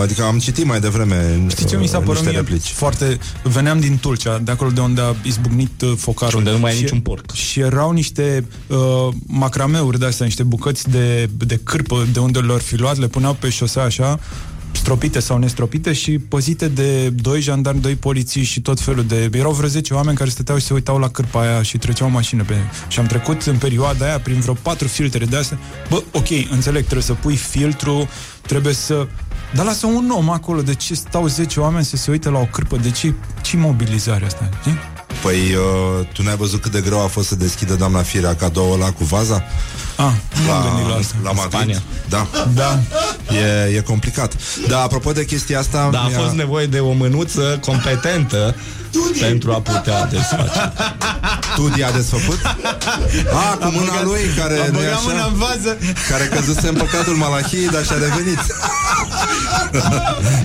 Adică am citit mai devreme. Știți ce mi s-a părut mie? Foarte, veneam din Tulcea, de acolo de unde a izbucnit focarul. Unde nu mai e niciun porc. Și erau niște macrameuri de astea, niște bucăți de cârpă de unde le-or fi luat, le puneau pe șosea așa, stropite sau nestropite și păzite de doi jandarmi, doi poliții și tot felul de... Erau vreo 10 oameni care stăteau și se uitau la cârpa aia și treceau mașină pe... Și am trecut în perioada aia prin vreo 4 filtre de astea. Bă, ok, înțeleg, trebuie să pui filtru, trebuie să... Dar lasă un om acolo, de ce stau 10 oameni să se uite la o cârpă? De ce? Ce mobilizarea asta, știi? Păi, tu n-ai văzut cât de greu a fost să deschidă doamna Firea cadoul ăla cu vaza? Ah, la Madrid. Da. E complicat. Dar apropo de chestia asta... Da, a fost nevoie de o mânuță competentă pentru a putea desface. Tudi a desfăcut? A, cu mâna lui, care nu e așa, mâna în vază, care căzuse în păcatul Malachiei, dar și-a revenit.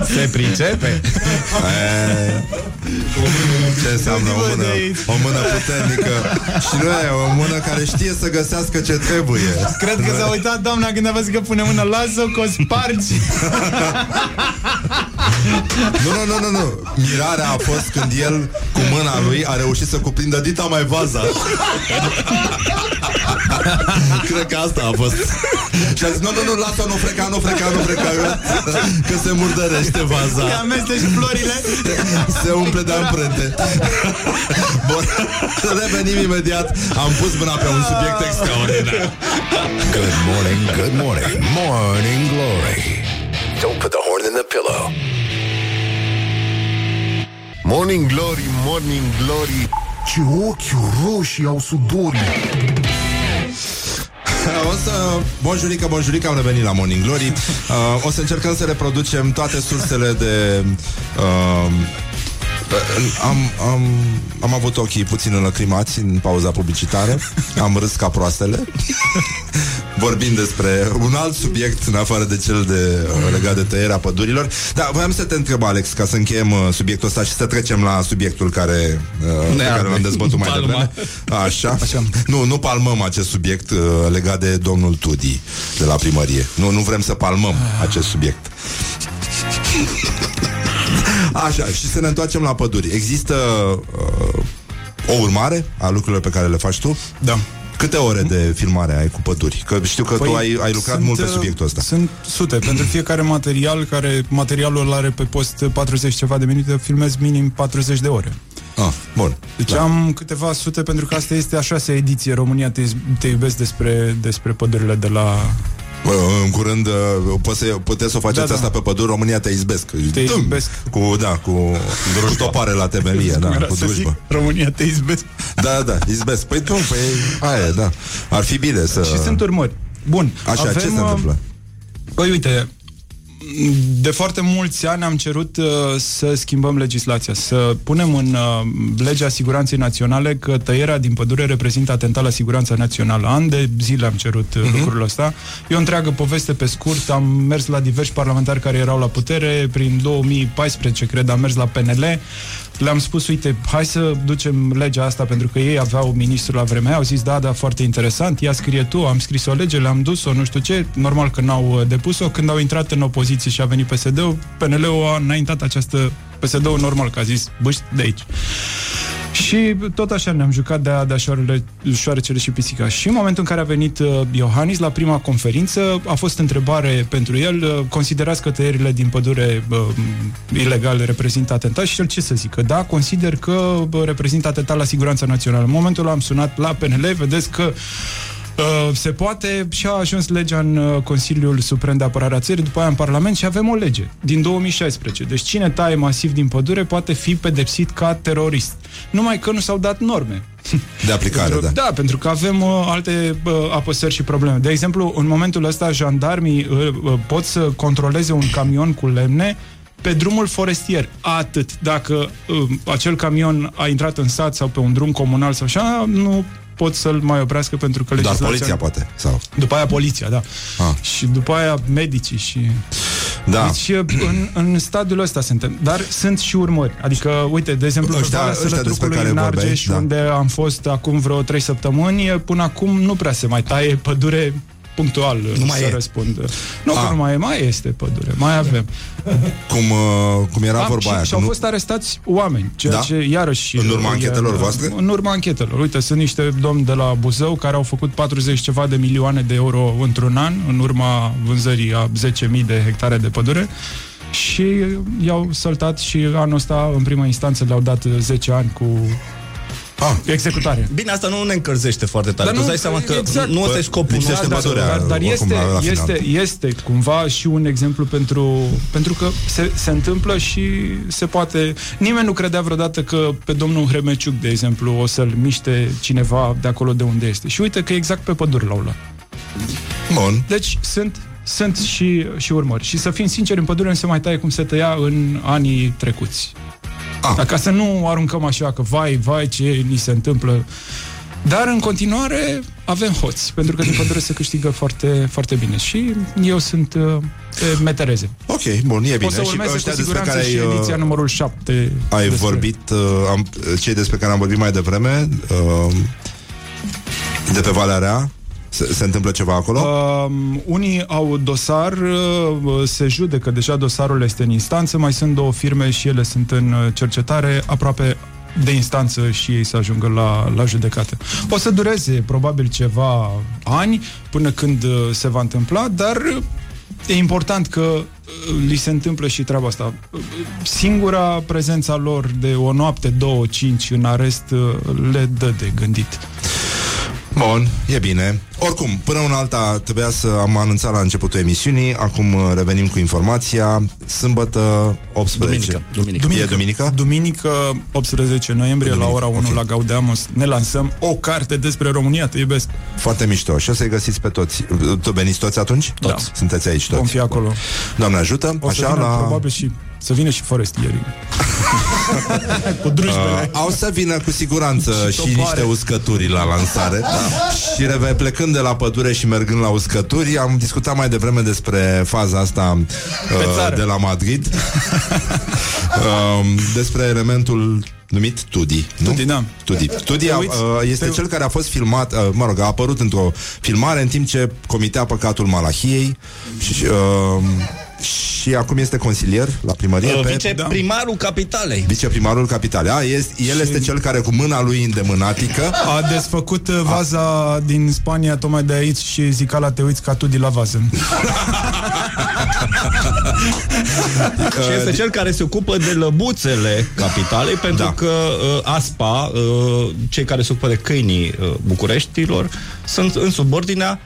Se pricepe? Ce înseamnă o mână puternică? Și nu e o mână care știe să găsească ce trebuie. Cred că s-a uitat doamna când a văzut că pune mână, lasă-o că o spargi. Nu. Mirarea a fost când el, cu mâna lui, a reușit să cuprindă dita mai vaza. Cred că asta a fost. Și a zis, nu, lasă-o, nu freca, că se murdărește vaza. Se amesteci florile. Se umple de amprente. Bun, revenim imediat. Am pus mâna pe un subiect extraordinar. Good morning, good morning, morning glory. Don't put the horn in the pillow. Morning glory, morning glory. Ce ochi roșii au sudorii. Bonjurică, am revenit la Morning Glory. O să încercăm să reproducem toate sursele de... Am avut ochii puțin înlăcrimați în pauza publicitară. Am râs ca proastele vorbind despre un alt subiect în afară de cel de legat de tăierea pădurilor. Dar voiam să te întreb, Alex, ca să încheiem subiectul ăsta și să trecem la subiectul pe care l-am dezbătut mai devreme. Așa. Nu palmăm acest subiect legat de domnul Tudi de la primărie. Nu vrem să palmăm acest subiect. Așa, și să ne întoarcem la păduri. Există o urmare a lucrurilor pe care le faci tu? Da. Câte ore de filmare ai cu păduri? Că știu că tu ai lucrat mult pe subiectul ăsta. Sunt sute. Pentru fiecare material, care materialul îl are pe post 40 ceva de minute, filmez minim 40 de ore. Bun. Deci am câteva sute, pentru că asta este a 6-a ediție România te iubesc despre pădurile de la... În curând puteți să o faceți asta pe păduri, România te izbesc. Te izbesc. Cu topare la temelie, cu drujbă. România te izbesc. Da, izbesc. Păi, aia, da. Ar fi bine să... Și sunt urmări. Bun. Așa, ce se întâmplă? Păi, uite, de foarte mulți ani am cerut să schimbăm legislația, să punem în legea siguranței naționale că tăierea din pădure reprezintă atentat la siguranța națională. An de zile am cerut lucrul ăsta. E o întreagă poveste pe scurt. Am mers la diversi parlamentari care erau la putere. Prin 2014, cred, am mers la PNL. Le-am spus, uite, hai să ducem legea asta, pentru că ei aveau ministru la vremea. Au zis, da, foarte interesant, ia scrie tu. Am scris o lege, le-am dus-o, nu știu ce. Normal că n-au depus-o. Când au intrat în opoziție și a venit PSD-ul, PNL-ul a înaintat această... PSD-ul normal, că a zis, băi, de aici. Și tot așa ne-am jucat de-a șoarecele și pisica. Și în momentul în care a venit Iohannis la prima conferință, a fost întrebare pentru el: considerați că tăierile din pădure ilegale reprezintă atentat? Și el ce să zică? Da, consider că reprezintă atentat la siguranța națională. În momentul ăla am sunat la PNL, vedeți că se poate, și a ajuns legea în Consiliul Suprem de Apărare a Țării, după aia în Parlament, și avem o lege din 2016. Deci cine taie masiv din pădure poate fi pedepsit ca terorist. Numai că nu s-au dat norme de aplicare, da. Pentru că avem alte apăsări și probleme. De exemplu, în momentul ăsta, jandarmii pot să controleze un camion cu lemne pe drumul forestier. Atât. Dacă acel camion a intrat în sat sau pe un drum comunal sau așa, nu pot să-l mai oprească, pentru că legislația... Dar poliția poate, sau... După aia poliția, da. Ah. Și după aia medicii și... Da. Deci în stadiul ăsta suntem. Dar sunt și urmări. Adică, uite, de exemplu, Valea Sălătrucului în Argeș, unde am fost acum vreo 3 săptămâni, până acum nu prea se mai taie pădure punctual, nu mai să răspund. Nu, că nu mai e, mai este pădure, mai avem. Cum era vorba aia. Și au fost arestați oameni, ceea ce iarăși... În urma anchetelor voastre? În urma anchetelor. Uite, sunt niște domni de la Buzău care au făcut 40 ceva de milioane de euro într-un an, în urma vânzării a 10.000 de hectare de pădure, și i-au săltat și anul ăsta, în prima instanță, le-au dat 10 ani cu... executare. Bine, asta nu ne încălzește foarte tare. Tu dai seama că nu ăsta e scopul. Dar este cumva și un exemplu pentru că se întâmplă și se poate. Nimeni nu credea vreodată că pe domnul Hremeciuc, de exemplu, o să-l miște cineva de acolo de unde este. Și uite că exact pe pădure l-au luat. Bun. Deci sunt și urmări. Și să fim sinceri, în pădure nu se mai taie cum se tăia în anii trecuți. Ca să nu aruncăm așa că vai ce ni se întâmplă. Dar în continuare avem hoți, pentru că din pădure se câștigă foarte, foarte bine. Și eu sunt metereze. Ok, bun, e bine. O să urmeze și, cu siguranță, și ediția numărul 7. Ai vorbit, cei despre care am vorbit mai devreme, de pe Valea Rea. Se întâmplă ceva acolo? Unii au dosar, se judecă, deja dosarul este în instanță, mai sunt două firme și ele sunt în cercetare, aproape de instanță și ei să ajungă la judecată. O să dureze probabil ceva ani până când se va întâmpla, dar e important că li se întâmplă și treaba asta. Singura prezența lor de o noapte, 2-5 în arest le dă de gândit. Bun, e bine. Oricum, până una alta trebuia să am anunțat la începutul emisiunii. Acum revenim cu informația. Sâmbătă 18. Duminică 18 noiembrie, la ora 1, okay, la Gaudeamus, ne lansăm o carte despre România. Te iubesc. Foarte mișto. Și o să-i găsiți pe toți. Tu veniți toți atunci? Da. Sunteți aici toți. Vom fi acolo. Doamne ajută. O să vină probabil și... Să vină și forestierii. Cu drujbele. Au să vină cu siguranță și niște uscături la lansare. Și plecând de la pădure și mergând la uscături, am discutat mai devreme despre faza asta de la Madrid. Despre elementul numit Tudi, nu? Tudi este cel care a fost filmat, a apărut într-o filmare în timp ce comitea păcatul Malahiei. Și acum este consilier la primărie, viceprimarul Capitalei. Viceprimarul Capitalei. El este cel care cu mâna lui îndemânatică a desfăcut vaza din Spania, tocmai de aici, și zicala: te uiți ca tu de la vază. Și este cel care se ocupă de lăbuțele Capitalei, pentru că ASPA, cei care se ocupă de câinii Bucureștilor, sunt în subordinea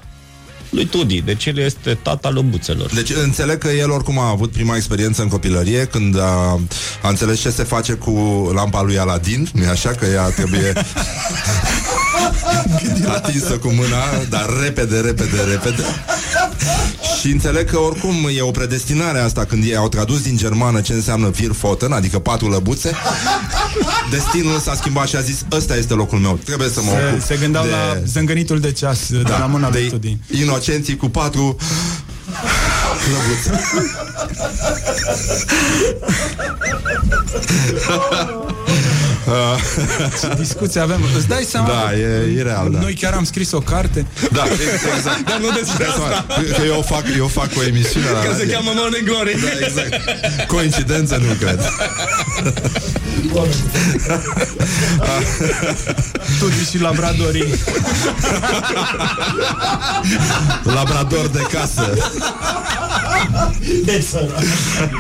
lui Tudi, deci el este tata lăbuțelor. Deci înțeleg că el oricum a avut prima experiență în copilărie, când a înțeles ce se face cu lampa lui Aladin, nu-i așa, că ea trebuie atinsă cu mâna, dar repede. Și înțeleg că oricum e o predestinare asta, când ei au tradus din germană ce înseamnă vier foten, adică patru lăbuțe. Destinul s-a schimbat și a zis: ăsta este locul meu, trebuie să mă ocup. Se gândeau la zângănitul de ceas, de la mâna lui Tudi. Inocenții cu patru lăbuțe. Ce discuții avem. Îți dai seama? Da, e real, da. Noi chiar am scris o carte. Da, exact. Dar nu despre asta. Că eu fac o emisiune la... Că se cheamă Morning Glory. Da, exact. Coincidență, nu cred. Tudii și labradorii. Labrador de casă. De sărat.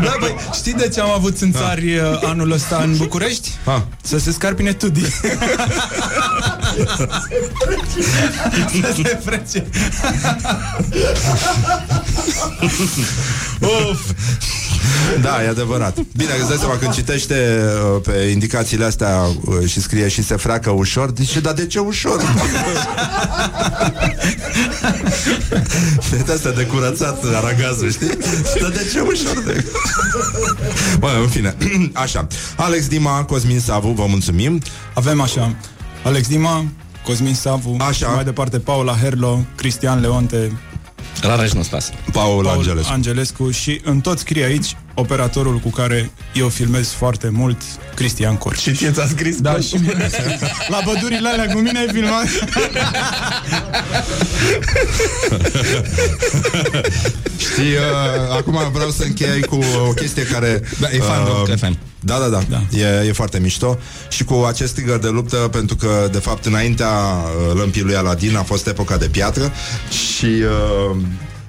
Da, băi, știi de ce am avut țânțari anul ăsta în București? Ha. Să se scarpine tudii. Să se frece. Uf. Da, e adevărat. Bine, îți dai seama, când citește pe indicațiile astea și scrie și se freacă ușor, zice, dar de ce ușor? De asta de curățat aragazul, știi? Dar de ce ușor? De... Bă, în fine, așa. Alex Dima, Cosmin Savu, vă mulțumim. Avem așa, Alex Dima, Cosmin Savu, așa. Mai departe Paula Herlo, Cristian Leonte, la rest nu-ți pasă. Paul Angelescu. Și în tot scrie aici operatorul cu care eu filmez foarte mult, Cristian Corci. Și ție ți-a scris? Da, și mine. La bădurile alea cu mine ai filmat. Știi, acum vreau să închei cu o chestie care... Da, e fan. Da. E foarte mișto. Și cu acest trigger de luptă, pentru că, de fapt, înaintea lămpii lui Aladin a fost epoca de piatră și,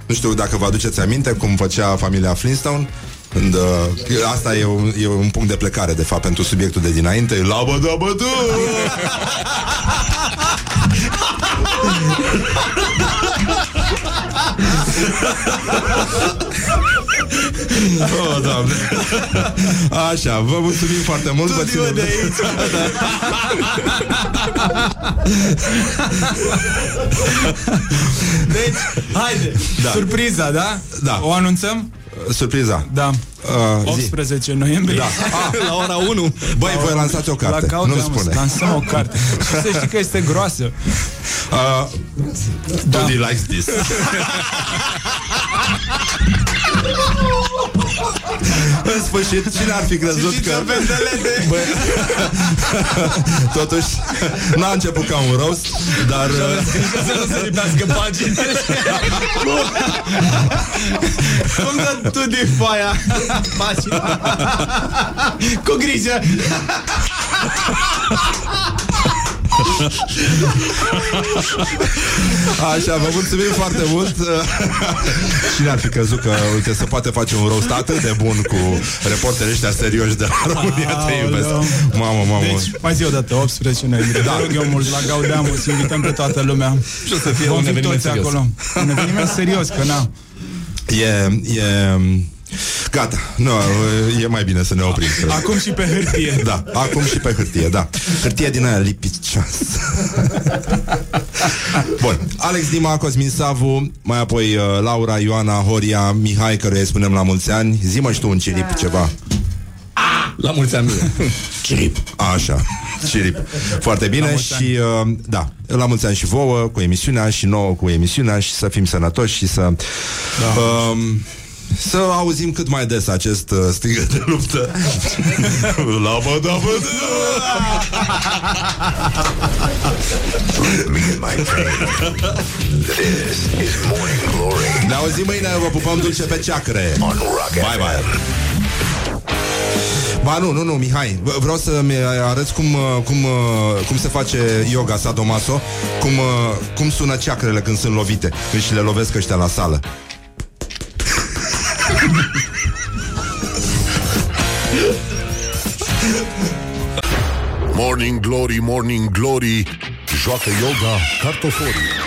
nu știu dacă vă aduceți aminte cum făcea familia Flintstone. Când, asta e un punct de plecare, de fapt, pentru subiectul de dinainte. La bădă! Oh, Doamne. Așa, vă mulțumim foarte mult. Vă ținem de aici. Deci, haide, da. Surpriza, da? Da. O anunțăm? Surpriza. Da. 18 noiembrie. Da. La ora 1. Băi, voi lansați o carte. Nu spune. Lansăm o carte. Și să știi că este groasă. Tony likes this. În sfârșit, cine ar fi crezut că... Băi, totuși, n-a început ca un roast, dar... Să nu se lipească paginile. Cum dă tu din foaia pagina? Cu grijă. Așa, vă mulțumim foarte mult. Cine ar fi crezut că, uite, se poate face un roast atât de bun cu reporterii ăștia serioși de la România Te Iubesc. Mamă. Deci, mai zi odată, 18 noiembrie. Da. Rog eu mult la Gaudeamus, invităm pe toată lumea. Și o să fie un eveniment serios. Acolo. Un eveniment serios, că na. Gata, nu, e mai bine să ne oprim. Acum și pe hârtie. Da, acum și pe hârtie, da. Hârtie din aia lipicioasă. Bun, Alex Dima, Cosmin Savu, mai apoi Laura, Ioana, Horia, Mihai, căruia îi spunem la mulți ani. Zi-mă și tu un cirip, ceva. La mulți ani. Cirip. Așa, cirip. Foarte bine și, da, la mulți ani și vouă cu emisiunea și nouă cu emisiunea și să fim sănătoși și să... Da. Să auzim cât mai des acest strigăt de luptă. La bădă! Ne auzim mâine, vă pupăm dulce pe ceacre. Bye! Ba nu, Mihai, vreau să-mi arăți cum se face yoga sadomaso, cum sună ceacrele când sunt lovite, când și le lovesc ăștia la sală. Morning Glory, Morning Glory, joacă yoga cartoforii.